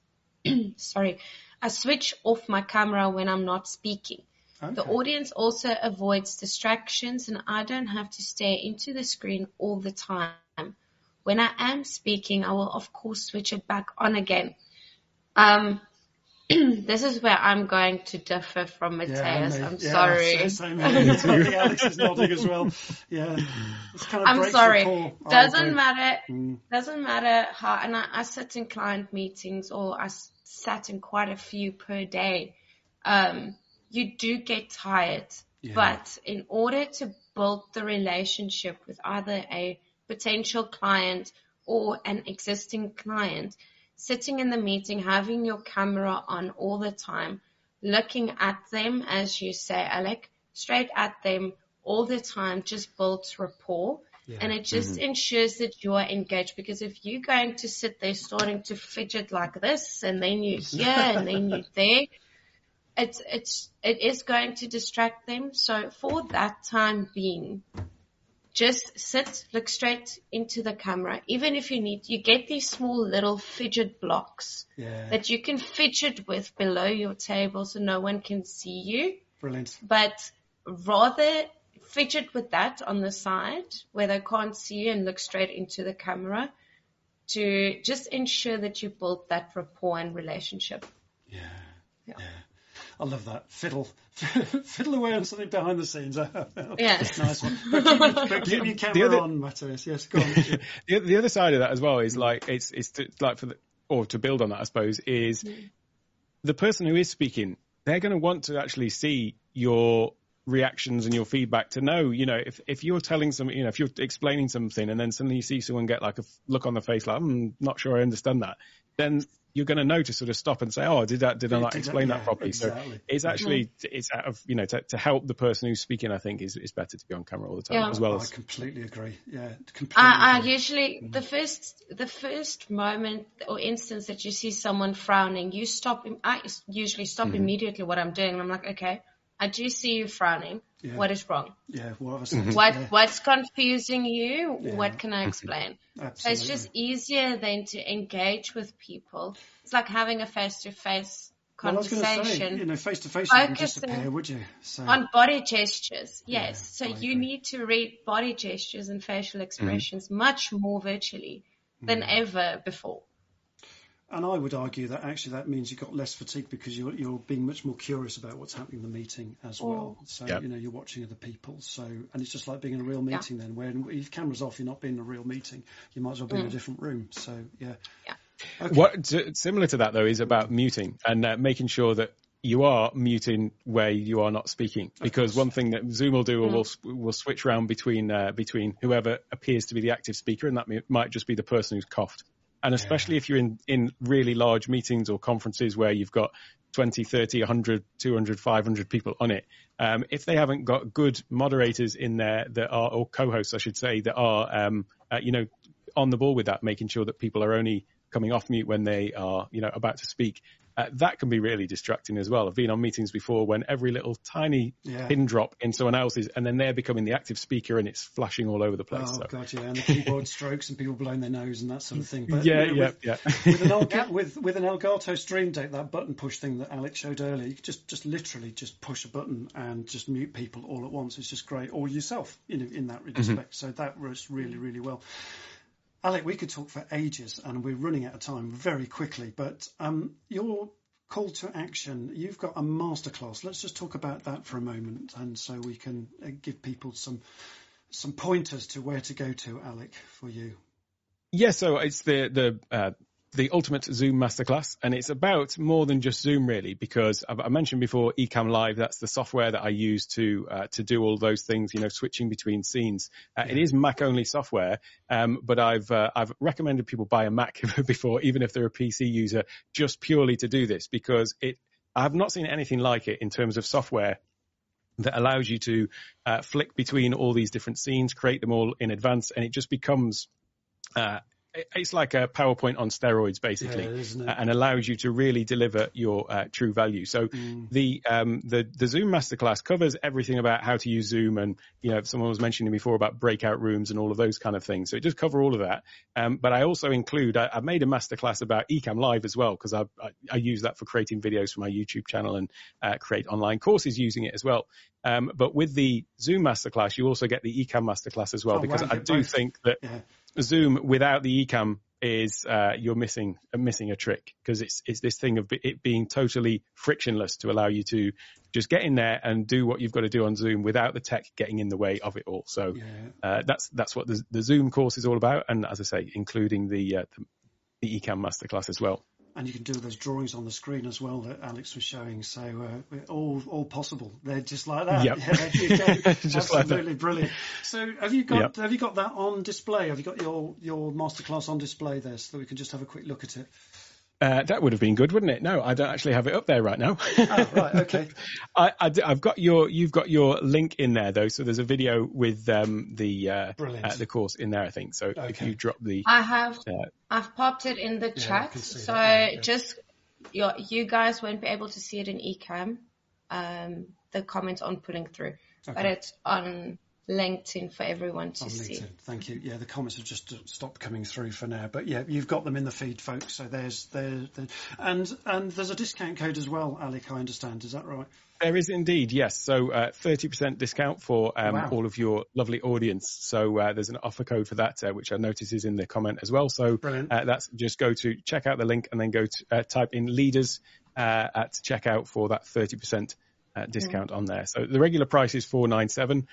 sorry, I switch off my camera when I'm not speaking. Okay. The audience also avoids distractions and I don't have to stare into the screen all the time. When I am speaking, I will, of course, switch it back on again. This is where I'm going to differ from Matthias. I'm sorry. Same here. Alex is nodding as well. Yeah, it's kind of I'm sorry. Doesn't matter. Doesn't matter how. And I sit in client meetings, or I sat in quite a few per day. You do get tired, but in order to build the relationship with either a potential client or an existing client, sitting in the meeting, having your camera on all the time, looking at them, as you say, Alec, straight at them all the time, just builds rapport. Yeah. And it just ensures that you are engaged, because if you're going to sit there starting to fidget like this, and then you're here and then you're there, it is going to distract them. So for that time being, just sit, look straight into the camera. Even if you get these small little fidget blocks that you can fidget with below your table so no one can see you. Brilliant. But rather fidget with that on the side where they can't see you and look straight into the camera to just ensure that you build that rapport and relationship. Yeah. I love that. Fiddle away on something behind the scenes. Yes. Nice one. But keep your camera on, Matthias. Yes, go on. The other side of that as well is like, to build on that, I suppose, is the person who is speaking, they're going to want to actually see your reactions and your feedback to know, you know, if you're telling some, you know, if you're explaining something and then suddenly you see someone get like a look on the face like, I'm not sure I understand that, then you're going to know to sort of stop and say, oh, did I not explain that properly? Exactly. So it's actually, it's out of, you know, to help the person who's speaking, I think is better to be on camera all the time as well. I completely agree. Yeah. Usually the first moment or instance that you see someone frowning, you stop. I usually stop immediately what I'm doing. I'm like, okay, I do see you frowning. Yeah. What is wrong? Yeah. What's confusing you? Yeah. What can I explain? So it's just easier then to engage with people. It's like having a face-to-face conversation. Well, I was going to say, you know, face-to-face you wouldn't disappear, would you? So, on body gestures, yes. Yeah, so you need to read body gestures and facial expressions much more virtually than ever before. And I would argue that actually that means you've got less fatigue because you're being much more curious about what's happening in the meeting as well. So, you know, you're watching other people. So, and it's just like being in a real meeting then, where if camera's off, you're not being in a real meeting. You might as well be in a different room. So, yeah. Okay. Similar to that, though, is about muting and making sure that you are muting where you are not speaking, because one thing that Zoom will do, we'll switch around between whoever appears to be the active speaker, and that might just be the person who's coughed. And especially if you're in really large meetings or conferences where you've got 20, 30, 100, 200, 500 people on it, if they haven't got good moderators in there that are, or co-hosts, I should say, that are, you know, on the ball with that, making sure that people are only coming off mute when they are, you know, about to speak, that can be really distracting as well. I've been on meetings before when every little tiny pin drop in someone else's, and then they're becoming the active speaker, and it's flashing all over the place. Oh, so. God, yeah, and the keyboard strokes and people blowing their nose and that sort of thing. But, with an Elgato Stream Deck, that button push thing that Alex showed earlier, you just literally just push a button and just mute people all at once. It's just great, or yourself, you know, in that respect. So that works really, really well. Alec, we could talk for ages and we're running out of time very quickly, but your call to action, you've got a masterclass. Let's just talk about that for a moment, and so we can give people some pointers to where to go to, Alec, for you. Yeah, so it's the ultimate Zoom masterclass, and it's about more than just Zoom really, because I mentioned before Ecamm Live, that's the software that I use to do all those things, you know, switching between scenes. It is Mac only software, but I've recommended people buy a Mac before, even if they're a PC user, just purely to do this, because I've not seen anything like it in terms of software that allows you to flick between all these different scenes, create them all in advance, and it just becomes it's like a PowerPoint on steroids, basically, and allows you to really deliver your true value. So the Zoom masterclass covers everything about how to use Zoom, and you know, someone was mentioning before about breakout rooms and all of those kind of things. So it does cover all of that. But I also include, I made a masterclass about Ecamm Live as well, because I use that for creating videos for my YouTube channel and create online courses using it as well. But with the Zoom masterclass, you also get the Ecamm masterclass as well, because I do think that. Yeah. Zoom without the Ecamm is you're missing a trick, because it's this thing of it being totally frictionless to allow you to just get in there and do what you've got to do on Zoom without the tech getting in the way of it all. So that's what the Zoom course is all about, and as I say, including the Ecamm masterclass as well. And you can do those drawings on the screen as well that Alex was showing. So all possible. They're just like that. Yep. Yeah, absolutely like brilliant. So have you got that on display? Have you got your masterclass on display there so that we can just have a quick look at it? That would have been good, wouldn't it? No, I don't actually have it up there right now. Oh, right, okay. You've got your link in there though, so there's a video with the course in there, I think. So if you drop the, I've popped it in the chat, so just you guys won't be able to see it in Ecamm, the comments on pulling through, but it's on LinkedIn for everyone to see. Thank you. Yeah, the comments have just stopped coming through for now, but yeah, you've got them in the feed, folks. So and there's a discount code as well, Alec, I understand. Is that right? There is indeed, yes. So 30% discount for all of your lovely audience. So there's an offer code for that, which I notice is in the comment as well. So that's just go to check out the link and then go to type in leaders at checkout for that 30% discount on there. So the regular price is $497,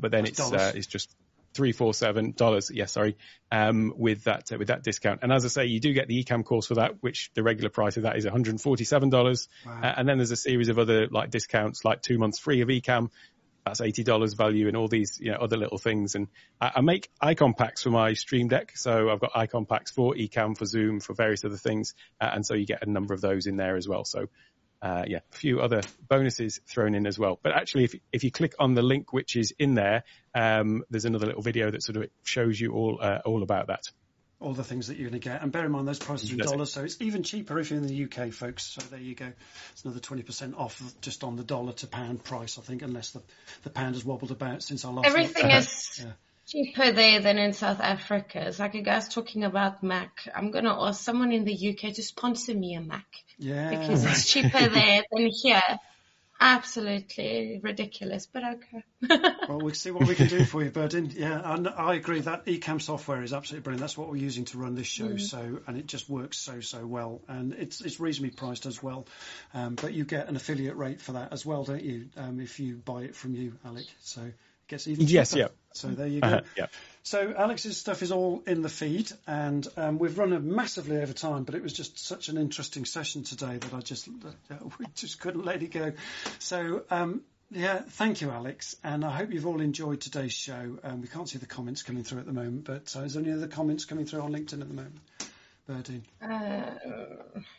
but then it's just $347. Yeah, sorry, with that discount. And as I say, you do get the Ecamm course for that, which the regular price of that is $147. And then there's a series of other like discounts, like 2 months free of Ecamm. that's $80 value and all these, you know, other little things. And I make icon packs for my Stream Deck. So I've got icon packs for Ecamm, for Zoom, for various other things. And so you get a number of those in there as well. So yeah, a few other bonuses thrown in as well. But actually, if you click on the link, which is in there, there's another little video that sort of shows you all about that. All the things that you're going to get. And bear in mind, those prices are in dollars, so it's even cheaper if you're in the UK, folks. So there you go. It's another 20% off just on the dollar to pound price, I think, unless the pound has wobbled about since our last Everything is cheaper there than in South Africa. It's like a guy's talking about Mac. I'm going to ask someone in the UK to sponsor me a Mac. Yeah. Because it's cheaper there than here. Absolutely ridiculous, but okay. Well, we'll see what we can do for you, Berdin. Yeah, and I agree that Ecamm software is absolutely brilliant. That's what we're using to run this show. So, and it just works so well, and it's reasonably priced as well. But you get an affiliate rate for that as well, don't you? If you buy it from you, Alec. So it gets even cheaper. Yes, yeah. So there you go. Yeah. So Alex's stuff is all in the feed, and we've run massively over time, but it was just such an interesting session today that we just couldn't let it go. So yeah, thank you, Alex, and I hope you've all enjoyed today's show. We can't see the comments coming through at the moment, but is there any other comments coming through on LinkedIn at the moment? Berdin?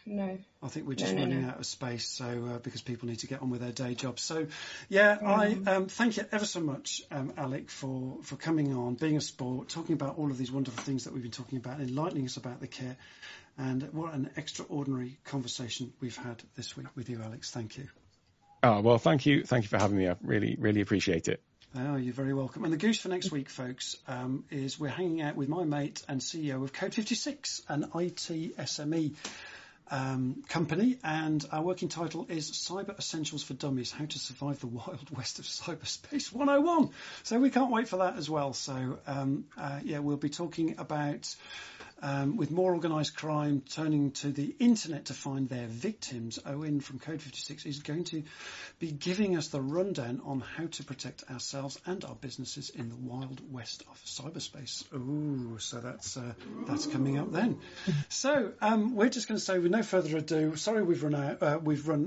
No. I think we're just running out of space, so because people need to get on with their day jobs. So, yeah, I thank you ever so much, Alec, for coming on, being a sport, talking about all of these wonderful things that we've been talking about, enlightening us about the kit, and what an extraordinary conversation we've had this week with you, Alex. Thank you. Oh, well, thank you. Thank you for having me. I really, really appreciate it. Oh, you're very welcome. And the goose for next week, folks, is we're hanging out with my mate and CEO of Code 56, an IT SME company, and our working title is Cyber Essentials for Dummies, How to Survive the Wild West of Cyberspace 101. So we can't wait for that as well. So, yeah, we'll be talking about... with more organised crime turning to the internet to find their victims, Owen from Code 56 is going to be giving us the rundown on how to protect ourselves and our businesses in the wild west of cyberspace. Ooh, so that's coming up then. So we're just going to say, with no further ado, sorry we've run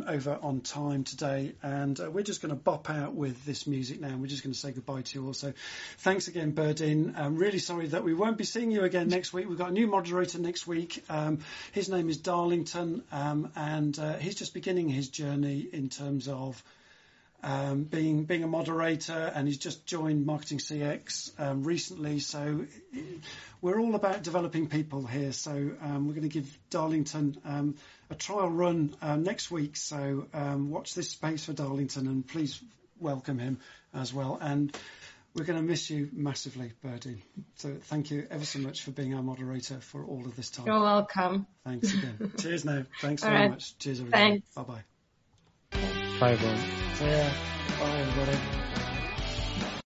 over on time today, and we're just going to bop out with this music now. And we're just going to say goodbye to you all. So thanks again, Berdin. I'm really sorry that we won't be seeing you again next week. We've got a new moderator next week. His name is Darlington, and he's just beginning his journey in terms of being a moderator, and he's just joined Marketing CX recently. So we're all about developing people here. So we're going to give Darlington a trial run next week. So watch this space for Darlington, and please welcome him as well. And we're going to miss you massively, Berdin. So thank you ever so much for being our moderator for all of this time. You're welcome. Thanks again. Cheers now. Thanks all very much. Cheers, everybody. Thanks. Bye-bye. Bye, everyone. See ya. Bye, everybody.